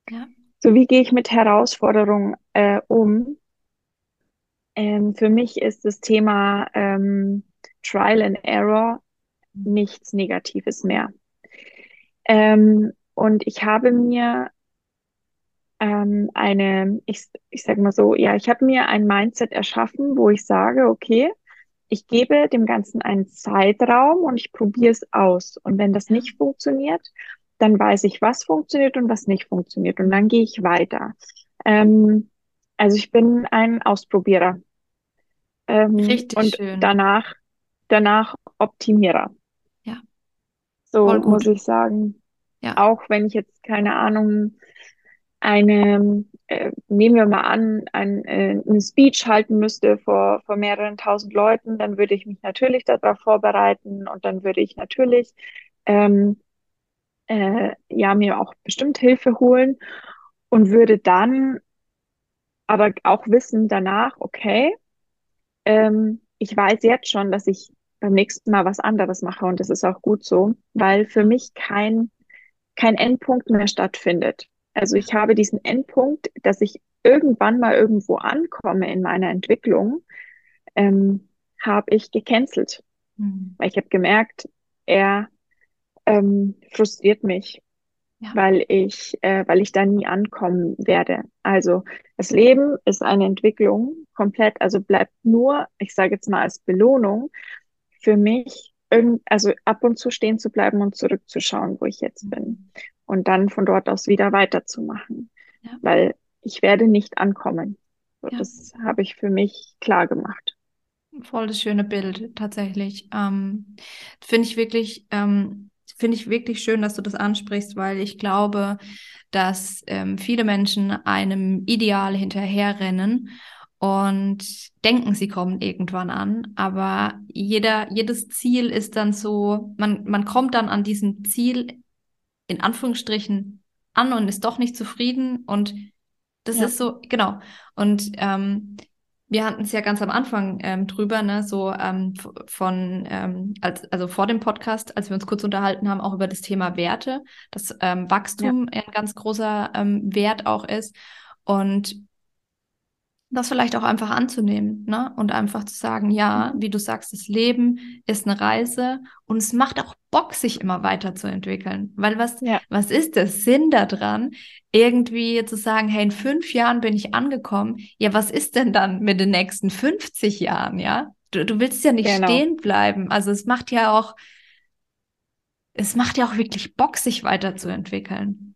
Ja. So, wie gehe ich mit Herausforderungen um? Für mich ist das Thema Trial and Error nichts Negatives mehr. Und ich habe mir ein Mindset erschaffen, wo ich sage, okay, ich gebe dem Ganzen einen Zeitraum und ich probiere es aus. Und wenn das nicht funktioniert, dann weiß ich, was funktioniert und was nicht funktioniert. Und dann gehe ich weiter. Also ich bin ein Ausprobierer. Richtig und schön. Danach Optimierer. Ja. So muss ich sagen. Ja. Auch wenn ich jetzt, keine Ahnung, nehmen wir mal an, einen Speech halten müsste vor mehreren tausend Leuten, dann würde ich mich natürlich darauf vorbereiten, und dann würde ich natürlich mir auch bestimmt Hilfe holen und würde dann aber auch wissen danach, okay, ich weiß jetzt schon, dass ich beim nächsten Mal was anderes mache, und das ist auch gut so, weil für mich kein Endpunkt mehr stattfindet. Also ich habe diesen Endpunkt, dass ich irgendwann mal irgendwo ankomme in meiner Entwicklung, habe ich gecancelt. Mhm. Weil ich habe gemerkt, er frustriert mich, weil ich da nie ankommen werde. Also das Leben ist eine Entwicklung komplett, also bleibt nur, ich sage jetzt mal als Belohnung, für mich, also ab und zu stehen zu bleiben und zurückzuschauen, wo ich jetzt bin. Und dann von dort aus wieder weiterzumachen. Ja. Weil ich werde nicht ankommen. So, das habe ich für mich klar gemacht. Voll das schöne Bild, tatsächlich. Finde ich wirklich schön, dass du das ansprichst, weil ich glaube, dass viele Menschen einem Ideal hinterherrennen und denken, sie kommen irgendwann an, aber jedes Ziel ist dann so, man kommt dann an diesem Ziel in Anführungsstrichen an und ist doch nicht zufrieden, und das ist so, genau. Und wir hatten es ja ganz am Anfang drüber, ne, so also vor dem Podcast, als wir uns kurz unterhalten haben, auch über das Thema Werte, dass Wachstum ein ganz großer Wert auch ist, und das vielleicht auch einfach anzunehmen, ne? Und einfach zu sagen, ja, wie du sagst, das Leben ist eine Reise, und es macht auch Bock, sich immer weiterzuentwickeln. Weil was ist der Sinn daran, irgendwie zu sagen, hey, in 5 Jahren bin ich angekommen. Ja, was ist denn dann mit den nächsten 50 Jahren, ja? Du willst ja nicht stehen bleiben. Also es macht ja auch wirklich Bock, sich weiterzuentwickeln.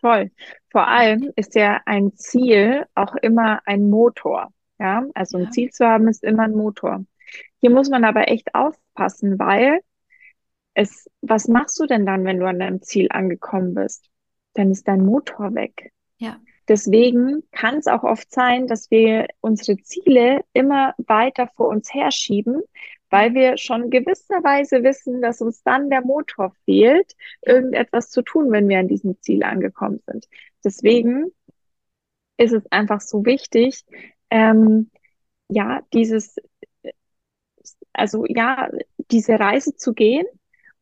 Voll. Vor allem ist ja ein Ziel auch immer ein Motor. Ja, also ein Ziel zu haben ist immer ein Motor. Hier muss man aber echt aufpassen, weil was machst du denn dann, wenn du an deinem Ziel angekommen bist? Dann ist dein Motor weg. Ja. Deswegen kann es auch oft sein, dass wir unsere Ziele immer weiter vor uns herschieben, weil wir schon gewisserweise wissen, dass uns dann der Motor fehlt, irgendetwas zu tun, wenn wir an diesem Ziel angekommen sind. Deswegen ist es einfach so wichtig, diese Reise zu gehen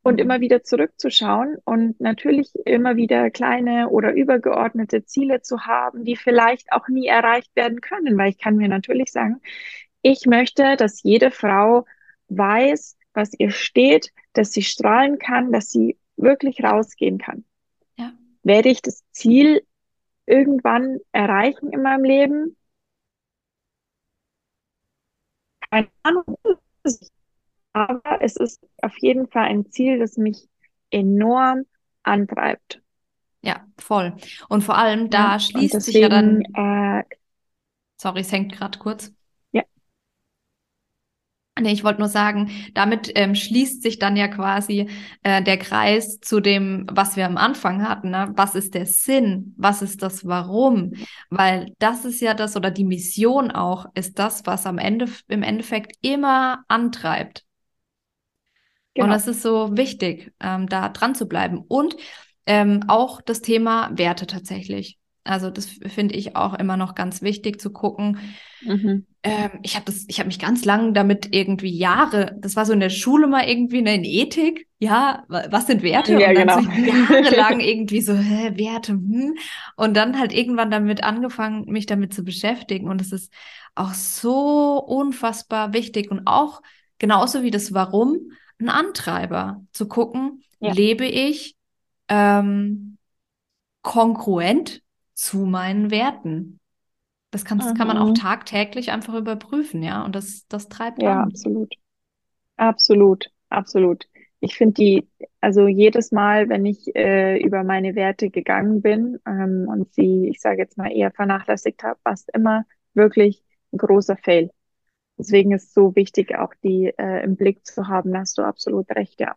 und immer wieder zurückzuschauen und natürlich immer wieder kleine oder übergeordnete Ziele zu haben, die vielleicht auch nie erreicht werden können, weil ich kann mir natürlich sagen, ich möchte, dass jede Frau weiß, was ihr steht, dass sie strahlen kann, dass sie wirklich rausgehen kann. Ja. Werde ich das Ziel irgendwann erreichen in meinem Leben? Keine Ahnung. Aber es ist auf jeden Fall ein Ziel, das mich enorm antreibt. Ja, voll. Und vor allem, da schließt deswegen, sich ja dann... Sorry, es hängt gerade kurz. Nee, ich wollte nur sagen, damit schließt sich dann ja quasi der Kreis zu dem, was wir am Anfang hatten, ne? Was ist der Sinn? Was ist das Warum? Weil das ist ja das, oder die Mission auch, ist das, was im Endeffekt immer antreibt. Genau. Und das ist so wichtig, da dran zu bleiben. Und auch das Thema Werte tatsächlich. Also das finde ich auch immer noch ganz wichtig zu gucken. Mhm. Ich habe mich ganz lang damit irgendwie Jahre, das war so in der Schule mal irgendwie in Ethik, ja, was sind Werte? Ja, und dann genau. So jahrelang irgendwie so, Werte, Und dann halt irgendwann damit angefangen, mich damit zu beschäftigen. Und es ist auch so unfassbar wichtig und auch genauso wie das Warum ein Antreiber zu gucken, lebe ich kongruent zu meinen Werten. Das kann man auch tagtäglich einfach überprüfen, ja, und das treibt an. Ja, absolut. Ich finde also jedes Mal, wenn ich über meine Werte gegangen bin und sie, ich sage jetzt mal, eher vernachlässigt habe, war es immer wirklich ein großer Fail. Deswegen ist es so wichtig, auch die im Blick zu haben, da hast du absolut recht, ja.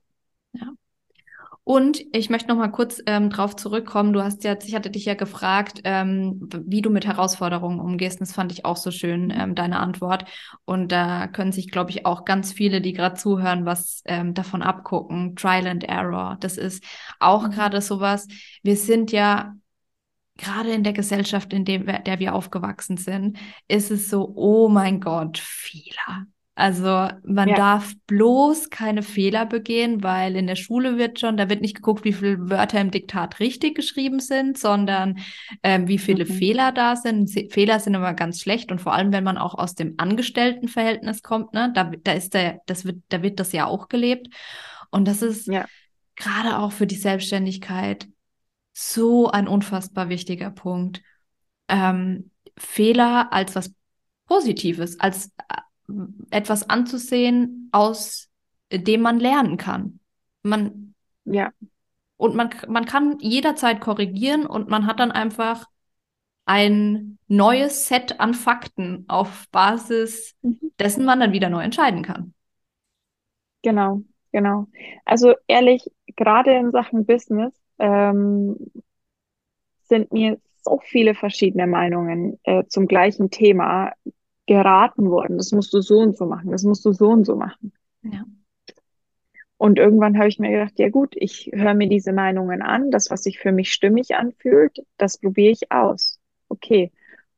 Und ich möchte noch mal kurz drauf zurückkommen. Ich hatte dich ja gefragt, wie du mit Herausforderungen umgehst. Und das fand ich auch so schön, deine Antwort. Und da können sich, glaube ich, auch ganz viele, die gerade zuhören, was davon abgucken. Trial and Error. Das ist auch gerade sowas. Wir sind ja gerade in der Gesellschaft, in der wir aufgewachsen sind, ist es so, oh mein Gott, Fehler. Also man darf bloß keine Fehler begehen, weil in der Schule da wird nicht geguckt, wie viele Wörter im Diktat richtig geschrieben sind, sondern wie viele Fehler da sind. Fehler sind immer ganz schlecht und vor allem, wenn man auch aus dem Angestelltenverhältnis kommt, ne, da wird das ja auch gelebt. Und das ist gerade auch für die Selbstständigkeit so ein unfassbar wichtiger Punkt. Fehler als was Positives, als etwas anzusehen, aus dem man lernen kann. Man kann jederzeit korrigieren und man hat dann einfach ein neues Set an Fakten, auf Basis dessen man dann wieder neu entscheiden kann. Genau. Also ehrlich, gerade in Sachen Business sind mir so viele verschiedene Meinungen zum gleichen Thema geraten worden, das musst du so und so machen, das musst du so und so machen. Ja. Und irgendwann habe ich mir gedacht, ja gut, ich höre mir diese Meinungen an, das, was sich für mich stimmig anfühlt, das probiere ich aus. Okay,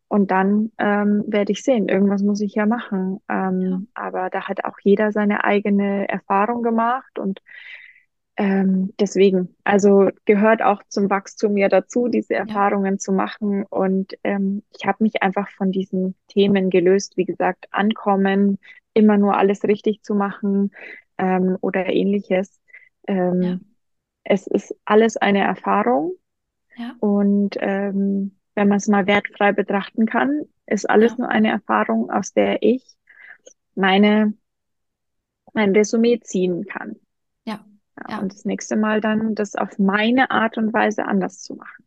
und dann werde ich sehen, irgendwas muss ich ja machen. Aber da hat auch jeder seine eigene Erfahrung gemacht und deswegen, also gehört auch zum Wachstum ja dazu, diese Erfahrungen zu machen und ich habe mich einfach von diesen Themen gelöst, wie gesagt, ankommen, immer nur alles richtig zu machen oder ähnliches. Es ist alles eine Erfahrung und wenn man es mal wertfrei betrachten kann, ist alles nur eine Erfahrung, aus der ich mein Resümee ziehen kann. Ja. Und das nächste Mal dann das auf meine Art und Weise anders zu machen.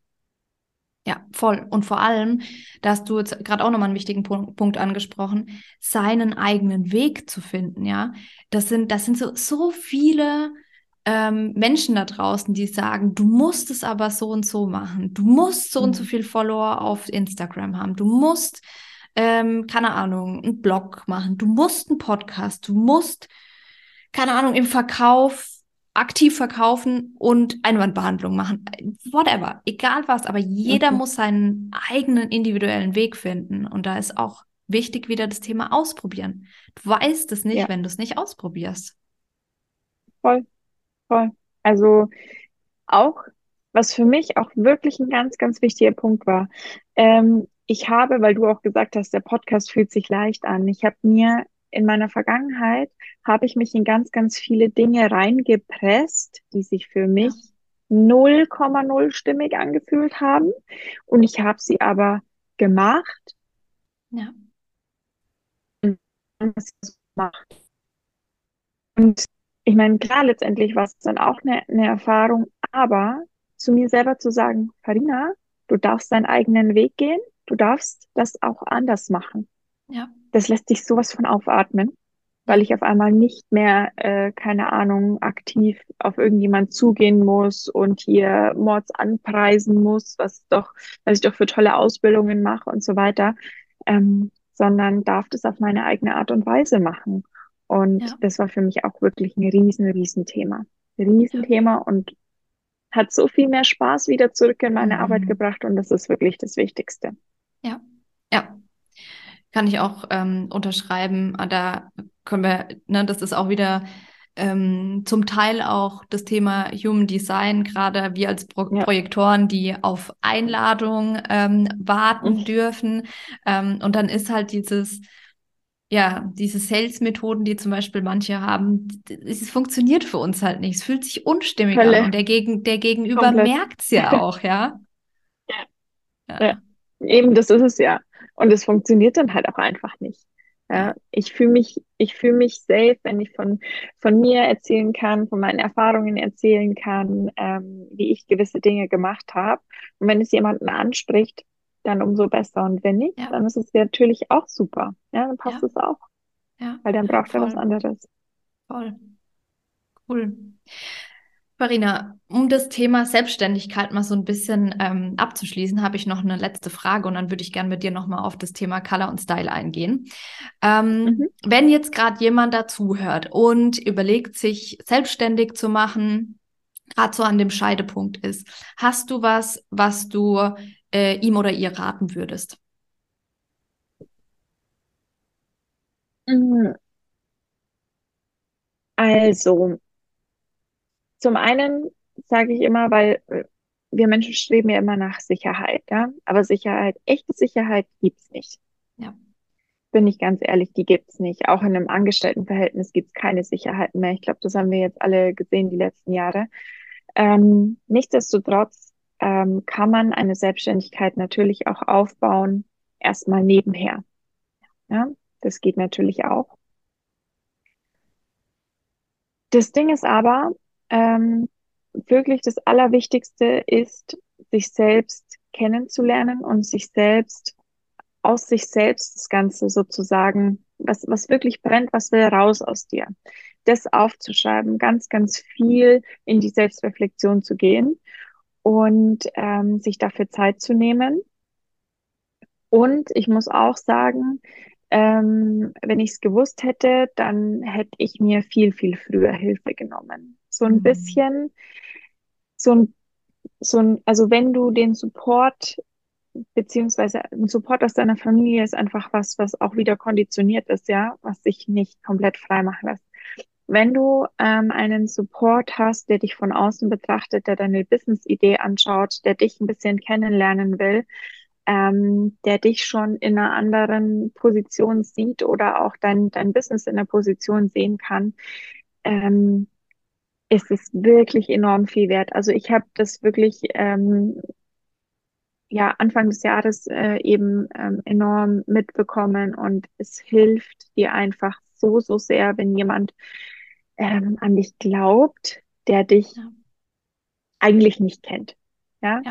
Ja, voll. Und vor allem, da hast du jetzt gerade auch nochmal einen wichtigen Punkt angesprochen, seinen eigenen Weg zu finden, ja. Das sind so viele Menschen da draußen, die sagen, du musst es aber so und so machen. Du musst so und so viel Follower auf Instagram haben. Du musst, keine Ahnung, einen Blog machen. Du musst einen Podcast. Du musst, keine Ahnung, im Verkauf aktiv verkaufen und Einwandbehandlung machen. Whatever, egal was, aber jeder muss seinen eigenen individuellen Weg finden. Und da ist auch wichtig wieder das Thema ausprobieren. Du weißt es nicht, wenn du es nicht ausprobierst. Voll. Also auch, was für mich auch wirklich ein ganz, ganz wichtiger Punkt war, ich habe, weil du auch gesagt hast, der Podcast fühlt sich leicht an, in meiner Vergangenheit habe ich mich in ganz, ganz viele Dinge reingepresst, die sich für mich 0,0 stimmig angefühlt haben. Und ich habe sie aber gemacht. Ja. Und ich meine, klar, letztendlich war es dann auch eine Erfahrung, aber zu mir selber zu sagen, Farina, du darfst deinen eigenen Weg gehen, du darfst das auch anders machen. Ja. Das lässt sich sowas von aufatmen, weil ich auf einmal nicht mehr, keine Ahnung, aktiv auf irgendjemanden zugehen muss und hier Mords anpreisen muss, was ich doch für tolle Ausbildungen mache und so weiter, sondern darf das auf meine eigene Art und Weise machen. Und das war für mich auch wirklich ein Riesenthema. Und hat so viel mehr Spaß wieder zurück in meine Arbeit gebracht und das ist wirklich das Wichtigste. Ja, ja. Kann ich auch unterschreiben. Da können wir, ne, das ist auch wieder zum Teil auch das Thema Human Design, gerade wir als Projektoren, die auf Einladung warten dürfen. Und dann ist halt dieses, ja, diese Sales-Methoden, die zum Beispiel manche haben, es funktioniert für uns halt nicht. Es fühlt sich unstimmig an und der Gegenüber merkt es ja auch, ja? Ja. Eben, das ist es ja. Und es funktioniert dann halt auch einfach nicht. Ja, ich fühle mich safe, wenn ich von mir erzählen kann, von meinen Erfahrungen erzählen kann, wie ich gewisse Dinge gemacht habe. Und wenn es jemanden anspricht, dann umso besser. Und wenn nicht, dann ist es natürlich auch super. Ja, dann passt es auch. Ja. Weil dann braucht er was anderes. Voll. Cool. Farina, um das Thema Selbstständigkeit mal so ein bisschen abzuschließen, habe ich noch eine letzte Frage und dann würde ich gerne mit dir nochmal auf das Thema Color und Style eingehen. Wenn jetzt gerade jemand dazuhört und überlegt, sich selbstständig zu machen, gerade so an dem Scheidepunkt ist, hast du was du ihm oder ihr raten würdest? Also, zum einen sage ich immer, weil wir Menschen streben ja immer nach Sicherheit, ja? Aber Sicherheit, echte Sicherheit gibt's nicht. Ja. Bin ich ganz ehrlich, die gibt's nicht. Auch in einem Angestelltenverhältnis gibt's keine Sicherheit mehr. Ich glaube, das haben wir jetzt alle gesehen die letzten Jahre. Nichtsdestotrotz kann man eine Selbstständigkeit natürlich auch aufbauen, erstmal nebenher. Ja, das geht natürlich auch. Das Ding ist aber, wirklich das Allerwichtigste ist, sich selbst kennenzulernen und aus sich selbst das Ganze sozusagen, was wirklich brennt, was will raus aus dir, das aufzuschreiben, ganz, ganz viel in die Selbstreflexion zu gehen und sich dafür Zeit zu nehmen. Und ich muss auch sagen, wenn ich es gewusst hätte, dann hätte ich mir viel, viel früher Hilfe genommen. So ein bisschen, also wenn du den Support, beziehungsweise ein Support aus deiner Familie ist einfach was auch wieder konditioniert ist, ja, was dich nicht komplett frei machen lässt. Wenn du einen Support hast, der dich von außen betrachtet, der deine Business-Idee anschaut, der dich ein bisschen kennenlernen will, der dich schon in einer anderen Position sieht oder auch dein Business in der Position sehen kann, ist es wirklich enorm viel wert. Also ich habe das wirklich Anfang des Jahres enorm mitbekommen und es hilft dir einfach so, so sehr, wenn jemand an dich glaubt, der dich eigentlich nicht kennt. Ja.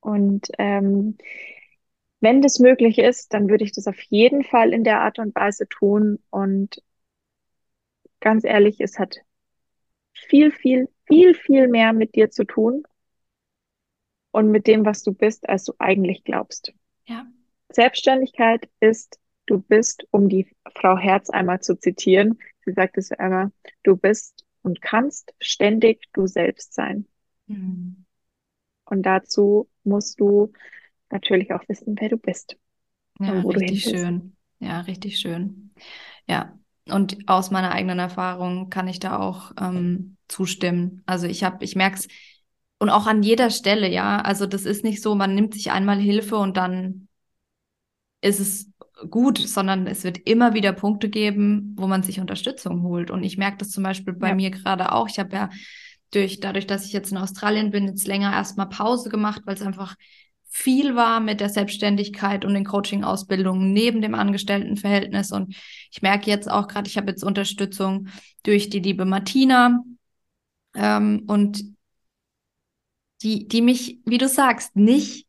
Und wenn das möglich ist, dann würde ich das auf jeden Fall in der Art und Weise tun. Und ganz ehrlich, es hat viel, viel, viel, viel mehr mit dir zu tun und mit dem, was du bist, als du eigentlich glaubst. Ja. Selbstständigkeit ist, du bist, um die Frau Herz einmal zu zitieren, sie sagt es einmal, du bist und kannst ständig du selbst sein. Mhm. Und dazu musst du natürlich auch wissen, wer du bist. Ja, und wo richtig du hin bist. Schön. Ja, richtig schön. Ja, und aus meiner eigenen Erfahrung kann ich da auch zustimmen. Also ich merke es, und auch an jeder Stelle, ja. Also das ist nicht so, man nimmt sich einmal Hilfe und dann ist es gut, sondern es wird immer wieder Punkte geben, wo man sich Unterstützung holt. Und ich merke das zum Beispiel bei mir gerade auch. Ich habe ja dadurch, dass ich jetzt in Australien bin, jetzt länger erstmal Pause gemacht, weil es einfach viel war mit der Selbstständigkeit und den Coaching-Ausbildungen neben dem Angestelltenverhältnis. Und ich merke jetzt auch gerade, ich habe jetzt Unterstützung durch die liebe Martina und die mich, wie du sagst, nicht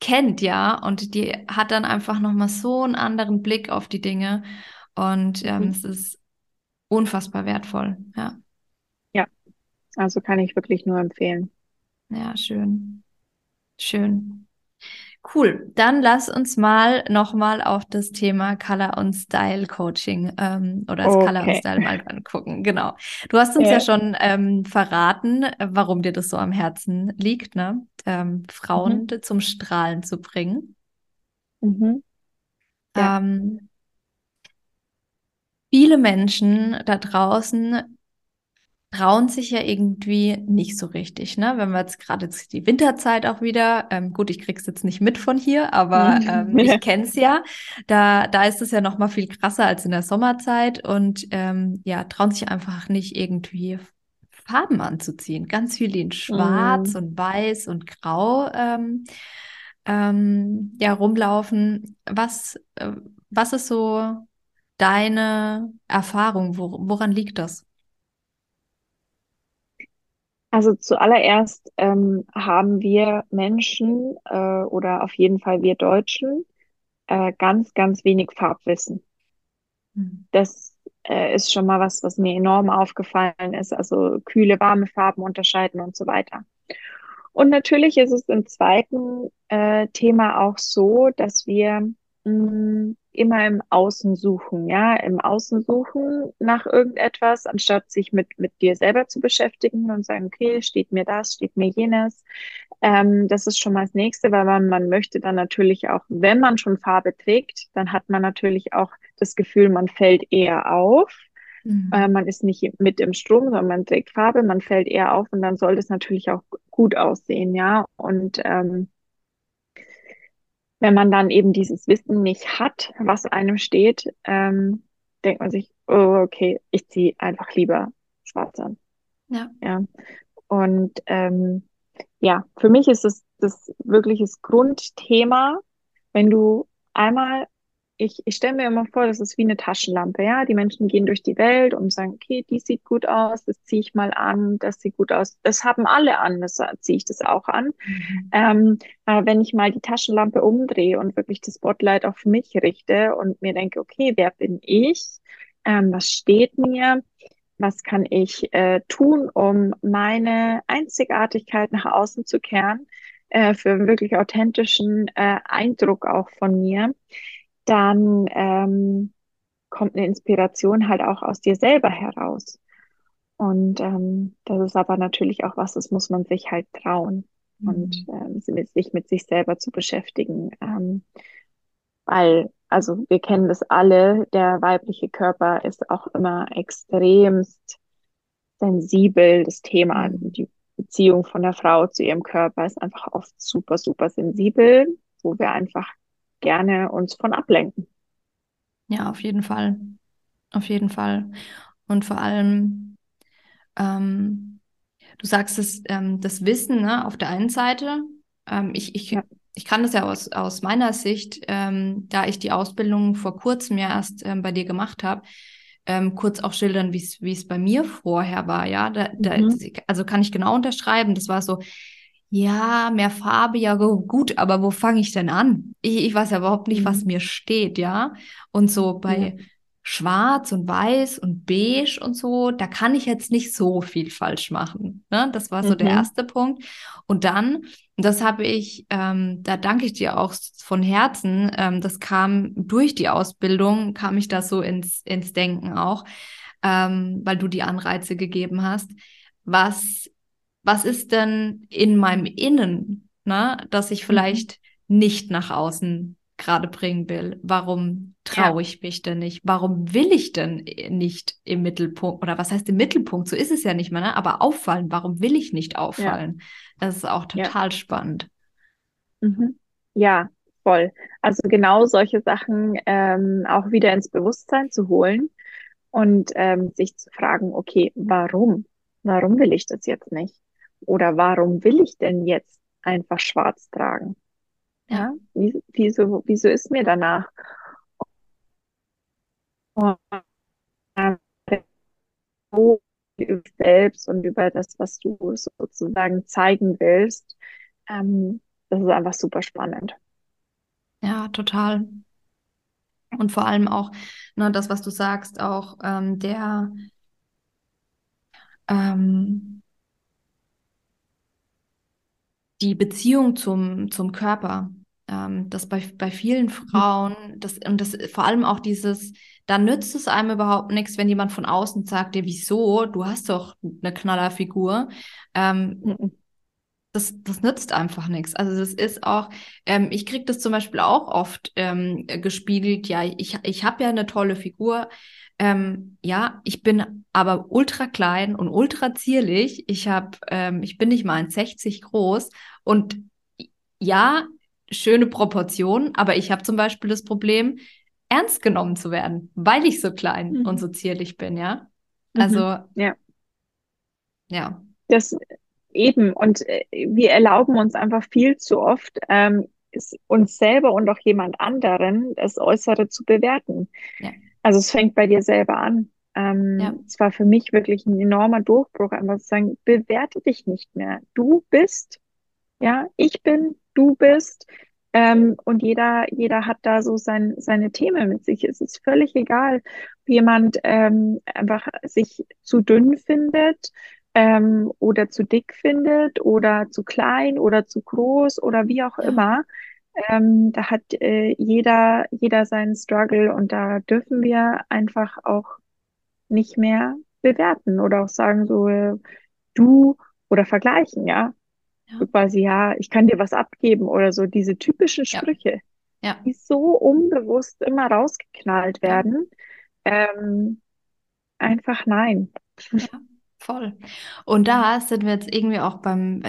kennt, ja. Und die hat dann einfach nochmal so einen anderen Blick auf die Dinge. Und es ist unfassbar wertvoll, ja. Also kann ich wirklich nur empfehlen. Ja, schön. Cool, dann lass uns mal nochmal auf das Thema Color und Style Coaching oder das Color und Style mal angucken. Genau. Du hast uns ja schon verraten, warum dir das so am Herzen liegt, ne? Frauen zum Strahlen zu bringen. Mhm. Ja. Viele Menschen da draußen trauen sich ja irgendwie nicht so richtig, ne? Wenn wir jetzt gerade die Winterzeit auch wieder, gut, ich krieg's jetzt nicht mit von hier, aber ich kenn's ja. Da ist es ja nochmal viel krasser als in der Sommerzeit und trauen sich einfach nicht irgendwie Farben anzuziehen. Ganz viel in Schwarz und Weiß und Grau rumlaufen. Was ist so deine Erfahrung? Woran liegt das? Also zuallererst haben wir Menschen oder auf jeden Fall wir Deutschen ganz, ganz wenig Farbwissen. Das ist schon mal was mir enorm aufgefallen ist. Also kühle, warme Farben unterscheiden und so weiter. Und natürlich ist es im zweiten Thema auch so, dass wir immer im Außen suchen, ja, im Außen suchen nach irgendetwas, anstatt sich mit dir selber zu beschäftigen und sagen, okay, steht mir das, steht mir jenes. Das ist schon mal das Nächste, weil man möchte dann natürlich auch, wenn man schon Farbe trägt, dann hat man natürlich auch das Gefühl, man fällt eher auf. Man ist nicht mit im Strom, sondern man trägt Farbe, man fällt eher auf und dann soll das natürlich auch gut aussehen, ja, und wenn man dann eben dieses Wissen nicht hat, was einem steht, denkt man sich, oh, okay, ich ziehe einfach lieber schwarz an. Ja. Und für mich ist es das wirkliches Grundthema, wenn du einmal, ich stelle mir immer vor, das ist wie eine Taschenlampe, ja. Die Menschen gehen durch die Welt und sagen, okay, die sieht gut aus, das ziehe ich mal an, das sieht gut aus. Das haben alle an, das ziehe ich das auch an. Aber wenn ich mal die Taschenlampe umdrehe und wirklich das Spotlight auf mich richte und mir denke, okay, wer bin ich? Was steht mir? Was kann ich tun, um meine Einzigartigkeit nach außen zu kehren, für einen wirklich authentischen Eindruck auch von mir? Dann kommt eine Inspiration halt auch aus dir selber heraus. Und das ist aber natürlich auch was, das muss man sich halt trauen und sich mit sich selber zu beschäftigen. Weil, also wir kennen das alle, der weibliche Körper ist auch immer extremst sensibel, das Thema, die Beziehung von der Frau zu ihrem Körper ist einfach oft super, super sensibel, wo wir einfach gerne uns von ablenken. Ja, auf jeden Fall. Auf jeden Fall. Und vor allem, du sagst es, das Wissen, ne, auf der einen Seite, ich kann das ja aus meiner Sicht, da ich die Ausbildung vor kurzem ja erst bei dir gemacht habe, kurz auch schildern, wie es bei mir vorher war. Ja, also kann ich genau unterschreiben, das war so, ja, mehr Farbe, ja gut, aber wo fange ich denn an? Ich weiß ja überhaupt nicht, was mir steht, ja? Und so bei Schwarz und Weiß und Beige und so, da kann ich jetzt nicht so viel falsch machen, ne? Das war so der erste Punkt. Und dann, das habe ich, da danke ich dir auch von Herzen, das kam durch die Ausbildung, kam ich da so ins Denken auch, weil du die Anreize gegeben hast, was ist denn in meinem Innen, ne, dass ich vielleicht nicht nach außen gerade bringen will? Warum traue ich mich denn nicht? Warum will ich denn nicht im Mittelpunkt, oder was heißt im Mittelpunkt? So ist es ja nicht mehr, ne? Aber auffallen, warum will ich nicht auffallen? Ja. Das ist auch total spannend. Ja, voll. Also genau solche Sachen auch wieder ins Bewusstsein zu holen und sich zu fragen, okay, warum will ich das jetzt nicht? Oder warum will ich denn jetzt einfach schwarz tragen? Ja, wieso ist mir danach? Und über selbst und über das, was du sozusagen zeigen willst, das ist einfach super spannend. Ja, total. Und vor allem auch, ne, das, was du sagst, auch die Beziehung zum Körper, dass bei vielen Frauen, das vor allem auch dieses, dann nützt es einem überhaupt nichts, wenn jemand von außen sagt, dir, wieso, du hast doch eine Knallerfigur. Das nützt einfach nichts. Also das ist auch, ich kriege das zum Beispiel auch oft gespiegelt, ja, ich habe ja eine tolle Figur, ja, ich bin aber ultra klein und ultra zierlich, ich bin nicht mal 1,60 groß und ja, schöne Proportionen, aber ich habe zum Beispiel das Problem, ernst genommen zu werden, weil ich so klein und so zierlich bin, ja? Also, ja. Das eben, und wir erlauben uns einfach viel zu oft, uns selber und auch jemand anderen das Äußere zu bewerten. Ja. Also es fängt bei dir selber an. Es war für mich wirklich ein enormer Durchbruch, einfach zu sagen, bewerte dich nicht mehr. Du bist, ja, ich bin, du bist, und jeder hat da so seine Themen mit sich. Es ist völlig egal, ob jemand einfach sich zu dünn findet oder zu dick findet oder zu klein oder zu groß oder wie auch immer. Da hat jeder seinen Struggle, und da dürfen wir einfach auch nicht mehr bewerten oder auch sagen so, du, oder vergleichen, ja. So quasi, ja, ich kann dir was abgeben oder so, diese typischen Sprüche, die so unbewusst immer rausgeknallt werden. Einfach nein. Ja, voll. Und da sind wir jetzt irgendwie auch beim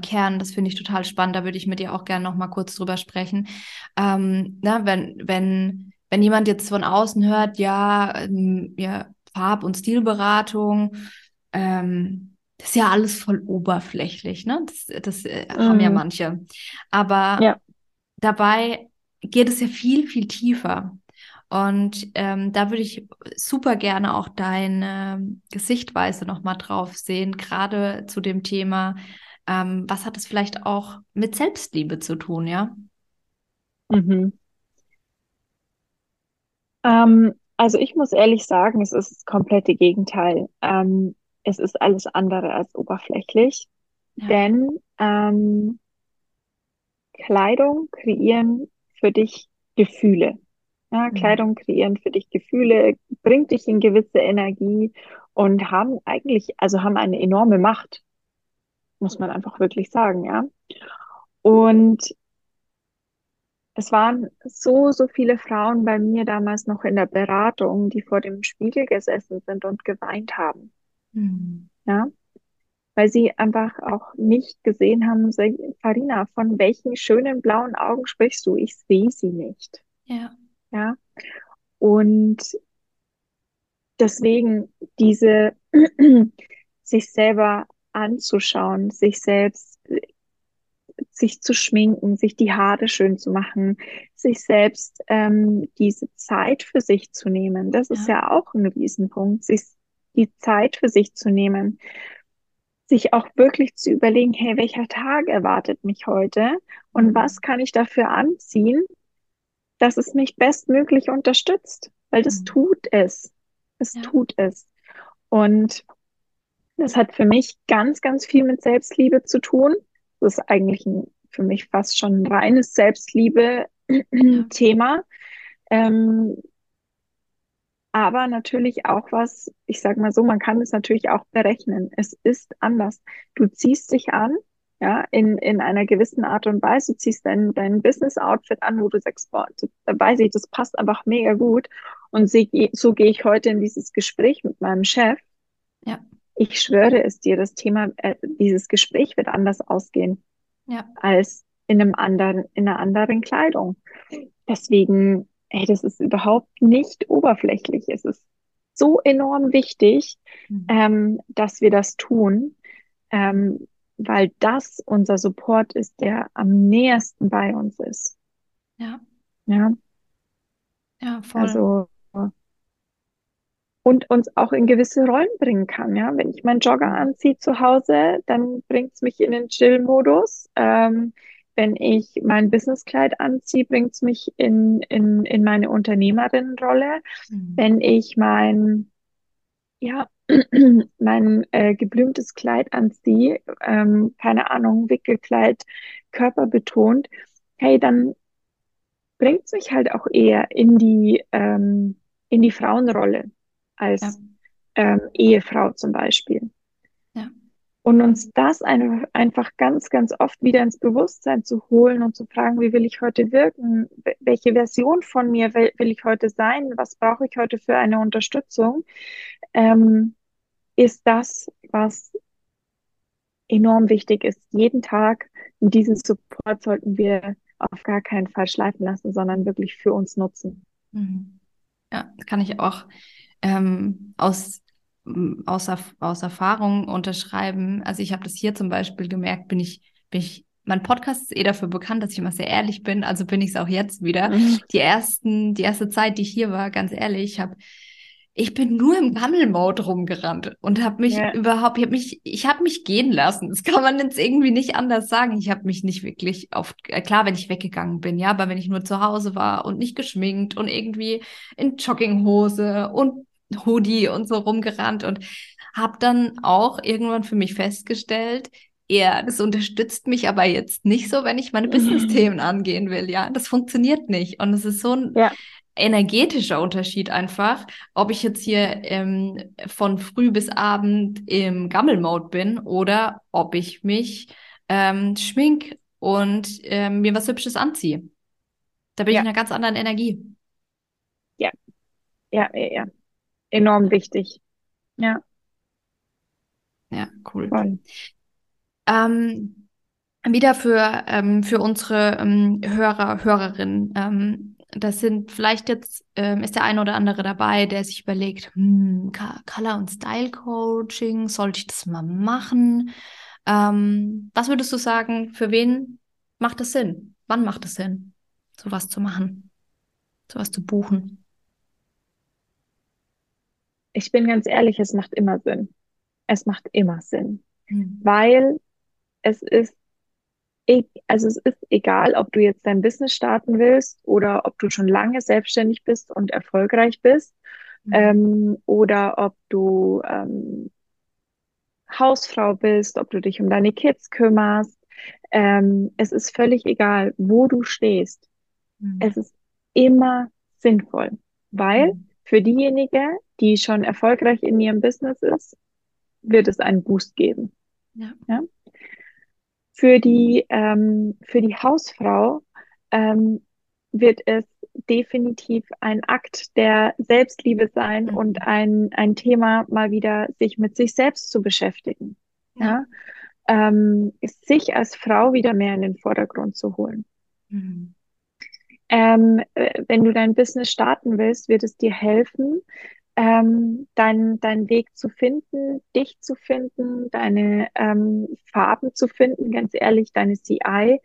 Kern, das finde ich total spannend, da würde ich mit dir auch gerne nochmal kurz drüber sprechen. Wenn jemand jetzt von außen hört, ja Farb- und Stilberatung, das ist ja alles voll oberflächlich, ne? Das haben ja manche. Aber dabei geht es ja viel, viel tiefer. Und da würde ich super gerne auch deine Sichtweise nochmal drauf sehen, gerade zu dem Thema, was hat es vielleicht auch mit Selbstliebe zu tun, ja? Also ich muss ehrlich sagen, es ist das komplette Gegenteil. Es ist alles andere als oberflächlich, denn Kleidung kreieren für dich Gefühle. Ja, Kleidung kreieren für dich Gefühle, bringt dich in gewisse Energie und haben eine enorme Macht, muss man einfach wirklich sagen, ja. Und es waren so viele Frauen bei mir damals noch in der Beratung, die vor dem Spiegel gesessen sind und geweint haben. Ja, weil sie einfach auch nicht gesehen haben, Farina, von welchen schönen blauen Augen sprichst du? Ich sehe sie nicht. Ja. Und deswegen diese sich selber anzuschauen, sich zu schminken, sich die Haare schön zu machen, sich selbst diese Zeit für sich zu nehmen, das ist ja auch ein Riesenpunkt, die Zeit für sich zu nehmen, sich auch wirklich zu überlegen, hey, welcher Tag erwartet mich heute und was kann ich dafür anziehen, dass es mich bestmöglich unterstützt, weil das tut es. Es tut es. Und das hat für mich ganz, ganz viel mit Selbstliebe zu tun. Das ist eigentlich für mich fast schon ein reines Selbstliebe-Thema. Aber natürlich auch was, ich sag mal so, man kann es natürlich auch berechnen. Es ist anders. Du ziehst dich an, ja, in einer gewissen Art und Weise. Du ziehst dein Business-Outfit an, wo du sagst, boah, da weiß ich, das passt einfach mega gut. Und so gehe ich heute in dieses Gespräch mit meinem Chef. Ja. Ich schwöre es dir, dieses Gespräch wird anders ausgehen als in einer anderen Kleidung. Deswegen, ey, das ist überhaupt nicht oberflächlich. Es ist so enorm wichtig, dass wir das tun, weil das unser Support ist, der am nähersten bei uns ist. Ja, voll. Also, und uns auch in gewisse Rollen bringen kann. Ja, wenn ich meinen Jogger anziehe zu Hause, dann bringt's mich in den Chill-Modus. Wenn ich mein Businesskleid anziehe, bringt's mich in meine Unternehmerinnenrolle. Wenn ich mein geblümtes Kleid anziehe, keine Ahnung, Wickelkleid, körperbetont, hey, dann bringt es mich halt auch eher in die Frauenrolle als Ehefrau zum Beispiel. Ja. Und uns das einfach ganz, ganz oft wieder ins Bewusstsein zu holen und zu fragen, wie will ich heute wirken? Welche Version von mir will ich heute sein? Was brauche ich heute für eine Unterstützung? Ist das, was enorm wichtig ist, jeden Tag. Und diesen Support sollten wir auf gar keinen Fall schleifen lassen, sondern wirklich für uns nutzen. Mhm. Ja, kann ich auch aus Erfahrung unterschreiben. Also ich habe das hier zum Beispiel gemerkt, mein Podcast ist eh dafür bekannt, dass ich immer sehr ehrlich bin, also bin ich es auch jetzt wieder. Mhm. Die erste Zeit, die ich hier war, ganz ehrlich, ich bin nur im Gammel-Mode rumgerannt und habe mich ich habe mich gehen lassen. Das kann man jetzt irgendwie nicht anders sagen. Ich habe mich nicht wirklich oft, klar, wenn ich weggegangen bin, ja, aber wenn ich nur zu Hause war und nicht geschminkt und irgendwie in Jogginghose und Hoodie und so rumgerannt, und habe dann auch irgendwann für mich festgestellt, das unterstützt mich aber jetzt nicht so, wenn ich meine Business-Themen angehen will, ja, das funktioniert nicht, und es ist so ein energetischer Unterschied einfach, ob ich jetzt hier von früh bis Abend im Gammel-Mode bin oder ob ich mich schmink und mir was Hübsches anziehe. Da bin ich in einer ganz anderen Energie. Ja. Enorm wichtig. Ja. Ja, cool. Wieder für unsere Hörer, Hörerinnen, das sind vielleicht jetzt, ist der eine oder andere dabei, der sich überlegt, Color- und Style-Coaching, sollte ich das mal machen? Was würdest du sagen, für wen macht das Sinn? Wann macht es Sinn, sowas zu machen, sowas zu buchen? Ich bin ganz ehrlich, es macht immer Sinn. Es macht immer Sinn, weil es ist egal, ob du jetzt dein Business starten willst oder ob du schon lange selbstständig bist und erfolgreich bist, oder ob du Hausfrau bist, ob du dich um deine Kids kümmerst. Es ist völlig egal, wo du stehst. Es ist immer sinnvoll, weil für diejenige, die schon erfolgreich in ihrem Business ist, wird es einen Boost geben. Ja? Für die Hausfrau wird es definitiv ein Akt der Selbstliebe sein und ein Thema, mal wieder sich mit sich selbst zu beschäftigen. Ja? Sich als Frau wieder mehr in den Vordergrund zu holen. Wenn du dein Business starten willst, wird es dir helfen, deinen Weg zu finden, dich zu finden, deine Farben zu finden, ganz ehrlich, deine CI,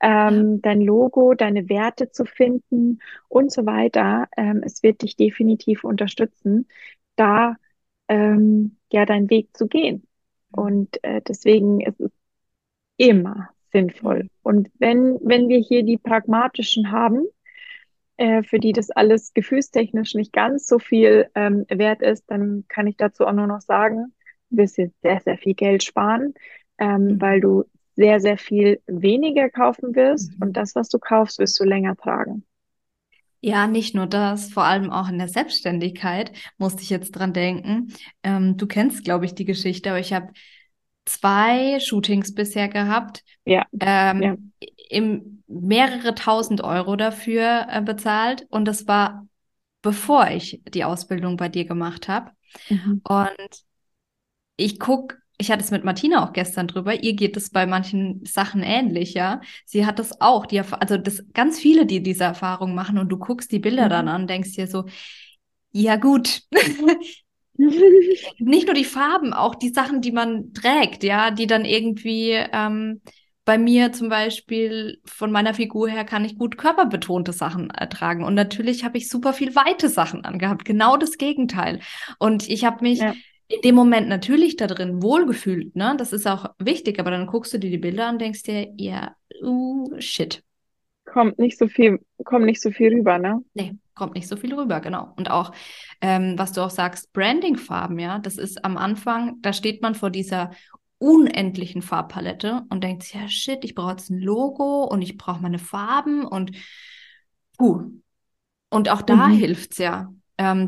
dein Logo, deine Werte zu finden und so weiter. Es wird dich definitiv unterstützen, da deinen Weg zu gehen. Und deswegen ist es immer sinnvoll. Und wenn wir hier die pragmatischen haben, für die das alles gefühlstechnisch nicht ganz so viel wert ist, dann kann ich dazu auch nur noch sagen, du wirst dir sehr, sehr viel Geld sparen, weil du sehr, sehr viel weniger kaufen wirst und das, was du kaufst, wirst du länger tragen. Ja, nicht nur das, vor allem auch in der Selbstständigkeit musste ich jetzt dran denken. Du kennst, glaube ich, die Geschichte, aber ich habe 2 Shootings bisher gehabt. Mehrere tausend Euro dafür bezahlt, und das war, bevor ich die Ausbildung bei dir gemacht habe. Und ich hatte es mit Martina auch gestern drüber, ihr geht es bei manchen Sachen ähnlich, ja. Sie hat das auch, ganz viele, die diese Erfahrung machen, und du guckst die Bilder dann an und denkst dir so, ja gut, nicht nur die Farben, auch die Sachen, die man trägt, ja, die dann irgendwie, bei mir zum Beispiel, von meiner Figur her, kann ich gut körperbetonte Sachen tragen. Und natürlich habe ich super viel weite Sachen angehabt. Genau das Gegenteil. Und ich habe mich in dem Moment natürlich da drin wohlgefühlt. Ne? Das ist auch wichtig. Aber dann guckst du dir die Bilder an und denkst dir, shit. Kommt nicht so viel rüber, ne? Nee, kommt nicht so viel rüber, genau. Und auch, was du auch sagst, Brandingfarben, ja, das ist am Anfang, da steht man vor dieser unendlichen Farbpalette und denkt sich, ja shit, ich brauche jetzt ein Logo und ich brauche meine Farben und Und auch da hilft's ja,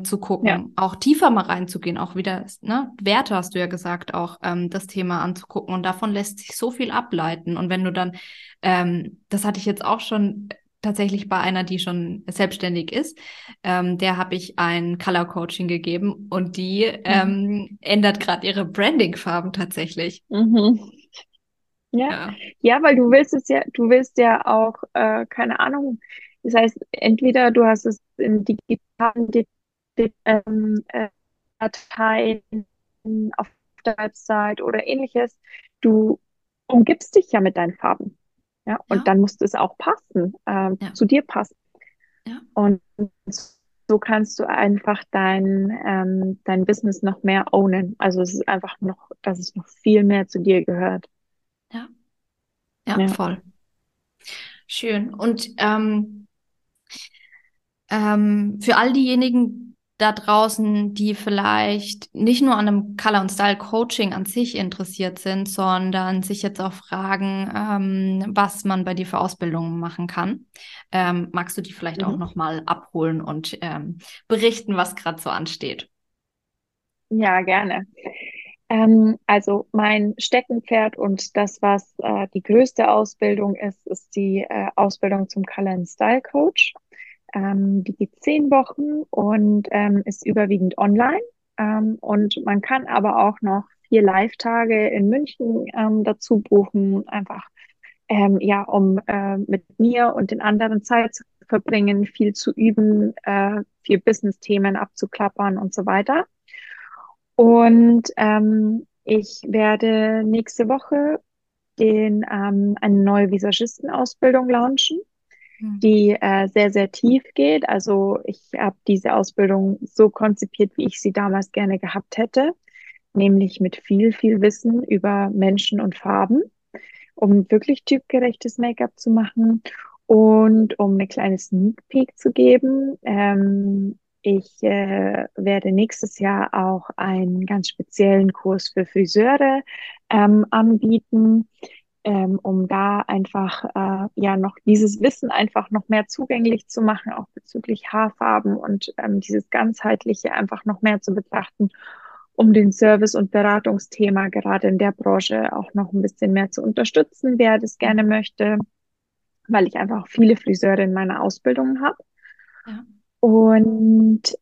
zu gucken, auch tiefer mal reinzugehen, auch wieder, ne, Werte hast du ja gesagt, auch das Thema anzugucken und davon lässt sich so viel ableiten. Und wenn du dann, das hatte ich jetzt auch schon tatsächlich bei einer, die schon selbstständig ist, der habe ich ein Color-Coaching gegeben und die ändert gerade ihre Branding-Farben tatsächlich. Ja, weil du willst ja auch, keine Ahnung, das heißt, entweder du hast es in digitalen Dateien auf der Website oder ähnliches, du umgibst dich ja mit deinen Farben. Ja? Und dann muss es auch passen, zu dir passen. Ja. Und so kannst du einfach dein Business noch mehr ownen. Also es ist einfach noch, dass es noch viel mehr zu dir gehört. Ja, ja, ja. Voll. Schön. Und für all diejenigen da draußen, die vielleicht nicht nur an einem Color- und Style-Coaching an sich interessiert sind, sondern sich jetzt auch fragen, was man bei dir für Ausbildungen machen kann, magst du die vielleicht auch nochmal abholen und berichten, was gerade so ansteht? Ja, gerne. Also mein Steckenpferd und das, was die größte Ausbildung ist, ist die Ausbildung zum Color & Style Coach. Die geht 10 Wochen und ist überwiegend online. Und man kann aber auch noch 4 Live-Tage in München dazu buchen, einfach um mit mir und den anderen Zeit zu verbringen, viel zu üben, viel Business-Themen abzuklappern und so weiter. Und ich werde nächste Woche eine neue Visagistenausbildung launchen, die sehr, sehr tief geht. Also ich habe diese Ausbildung so konzipiert, wie ich sie damals gerne gehabt hätte, nämlich mit viel, viel Wissen über Menschen und Farben, um wirklich typgerechtes Make-up zu machen und um eine kleine Sneak Peek zu geben. Ich werde nächstes Jahr auch einen ganz speziellen Kurs für Friseure anbieten, um da einfach noch dieses Wissen einfach noch mehr zugänglich zu machen, auch bezüglich Haarfarben und dieses Ganzheitliche einfach noch mehr zu betrachten, um den Service- und Beratungsthema gerade in der Branche auch noch ein bisschen mehr zu unterstützen, wer das gerne möchte, weil ich einfach auch viele Friseure in meiner Ausbildung habe. Ja. Und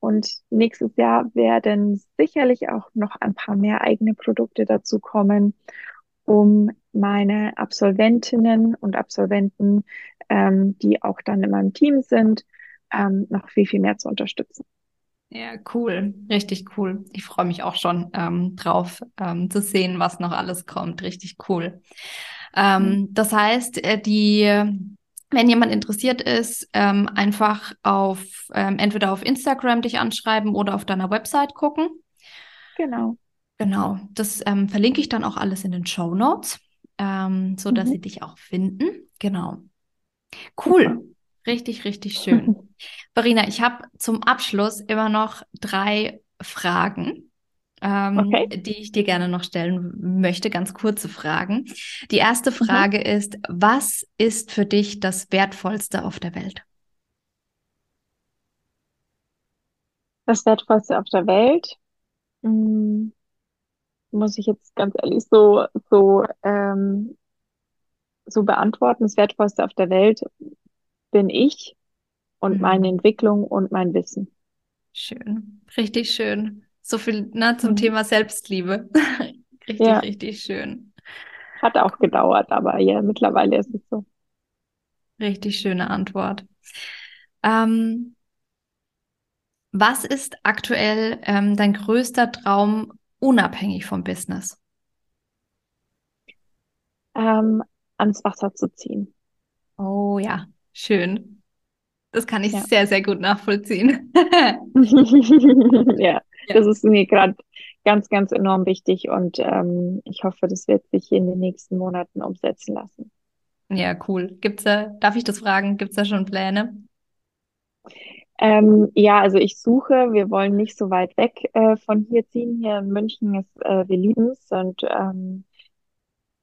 und nächstes Jahr werden sicherlich auch noch ein paar mehr eigene Produkte dazu kommen, um meine Absolventinnen und Absolventen, die auch dann in meinem Team sind, noch viel, viel mehr zu unterstützen. Ja, cool. Richtig cool. Ich freue mich auch schon drauf, zu sehen, was noch alles kommt. Richtig cool. Das heißt, wenn jemand interessiert ist, einfach auf entweder auf Instagram dich anschreiben oder auf deiner Website gucken. Genau. Das verlinke ich dann auch alles in den Shownotes, sodass sie dich auch finden. Genau. Cool. Super. Richtig, richtig schön. Farina, ich habe zum Abschluss immer noch 3 Fragen, die ich dir gerne noch stellen möchte, ganz kurze Fragen. Die erste Frage ist, was ist für dich das Wertvollste auf der Welt? Das Wertvollste auf der Welt? Muss ich jetzt ganz ehrlich so beantworten. Das Wertvollste auf der Welt bin ich und meine Entwicklung und mein Wissen. Schön, richtig schön. So viel zum Thema Selbstliebe. Richtig schön. Hat auch gedauert, aber ja, mittlerweile ist es so. Richtig schöne Antwort. Was ist aktuell dein größter Traum, unabhängig vom Business? Ans Wasser zu ziehen. Oh ja, schön. Das kann ich sehr, sehr gut nachvollziehen. Ja. Das ist mir gerade ganz, ganz enorm wichtig und ich hoffe, das wird sich in den nächsten Monaten umsetzen lassen. Ja, cool. Darf ich das fragen? Gibt's da schon Pläne? Ja, also ich suche, wir wollen nicht so weit weg von hier ziehen. Hier in München wir lieben es und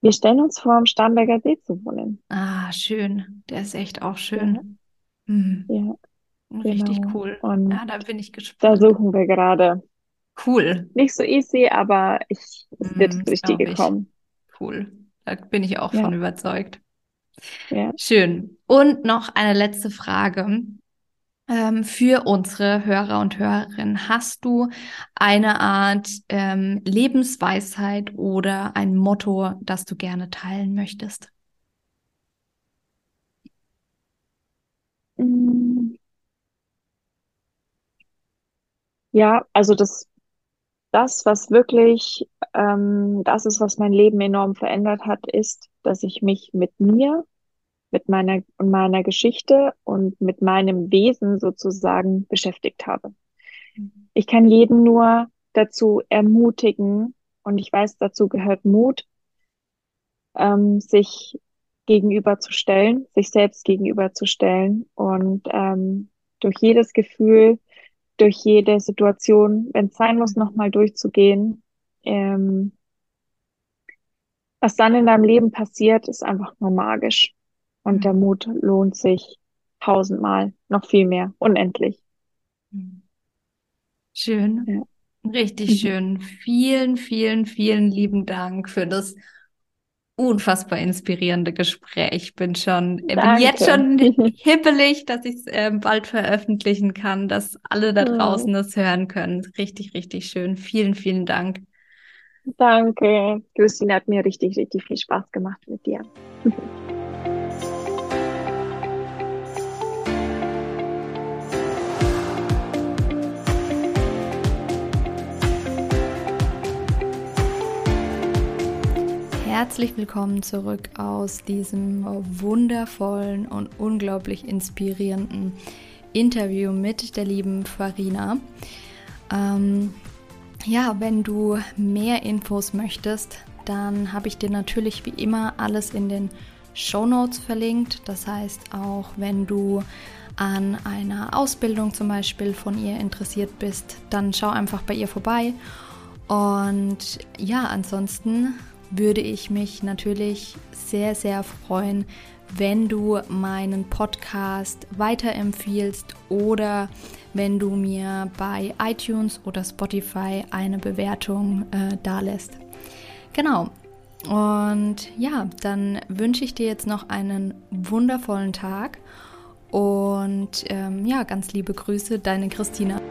wir stellen uns vor, am Starnberger See zu wohnen. Ah, schön. Der ist echt auch Ja, schön. Hm, ja, richtig genau. cool. Und Ja, da bin ich da gespannt. suchen wir gerade. Cool. Nicht so easy, aber es wird das Das Richtige glaube ich. kommen. Cool. Da bin ich auch von Ja, überzeugt. ja. Schön. Und noch eine letzte Frage. Für unsere Hörer und Hörerinnen, hast du eine Art Lebensweisheit oder ein Motto, das du gerne teilen möchtest? Mm, Ja, also das, was wirklich das ist, was mein Leben enorm verändert hat, ist, dass ich mich mit mir, mit meiner Geschichte und mit meinem Wesen sozusagen beschäftigt habe. Mhm. Ich kann jeden nur dazu ermutigen, und ich weiß, dazu gehört Mut, sich sich selbst gegenüberzustellen und durch jedes Gefühl, durch jede Situation, wenn es sein muss, nochmal durchzugehen. Ähm, Was dann in deinem Leben passiert, ist einfach nur magisch. Und der Mut lohnt sich tausendmal, noch viel mehr, unendlich. Mhm. Schön, Ja. richtig Mhm. schön. Vielen, vielen, vielen lieben Dank für das unfassbar inspirierende Gespräch. Bin jetzt Danke. schon hibbelig, dass ich es bald veröffentlichen kann, dass alle da draußen das hören können. Richtig, richtig schön. Vielen, vielen Dank. Danke. Christine, hat mir richtig, richtig viel Spaß gemacht mit dir. Herzlich willkommen zurück aus diesem wundervollen und unglaublich inspirierenden Interview mit der lieben Farina. Ja, wenn du mehr Infos möchtest, dann habe ich dir natürlich wie immer alles in den Shownotes verlinkt. Das heißt, auch wenn du an einer Ausbildung zum Beispiel von ihr interessiert bist, dann schau einfach bei ihr vorbei. Und ja, ansonsten würde ich mich natürlich sehr, sehr freuen, wenn du meinen Podcast weiterempfiehlst oder wenn du mir bei iTunes oder Spotify eine Bewertung dalässt. Genau. Und ja, dann wünsche ich dir jetzt noch einen wundervollen Tag und ja, ganz liebe Grüße, deine Christina.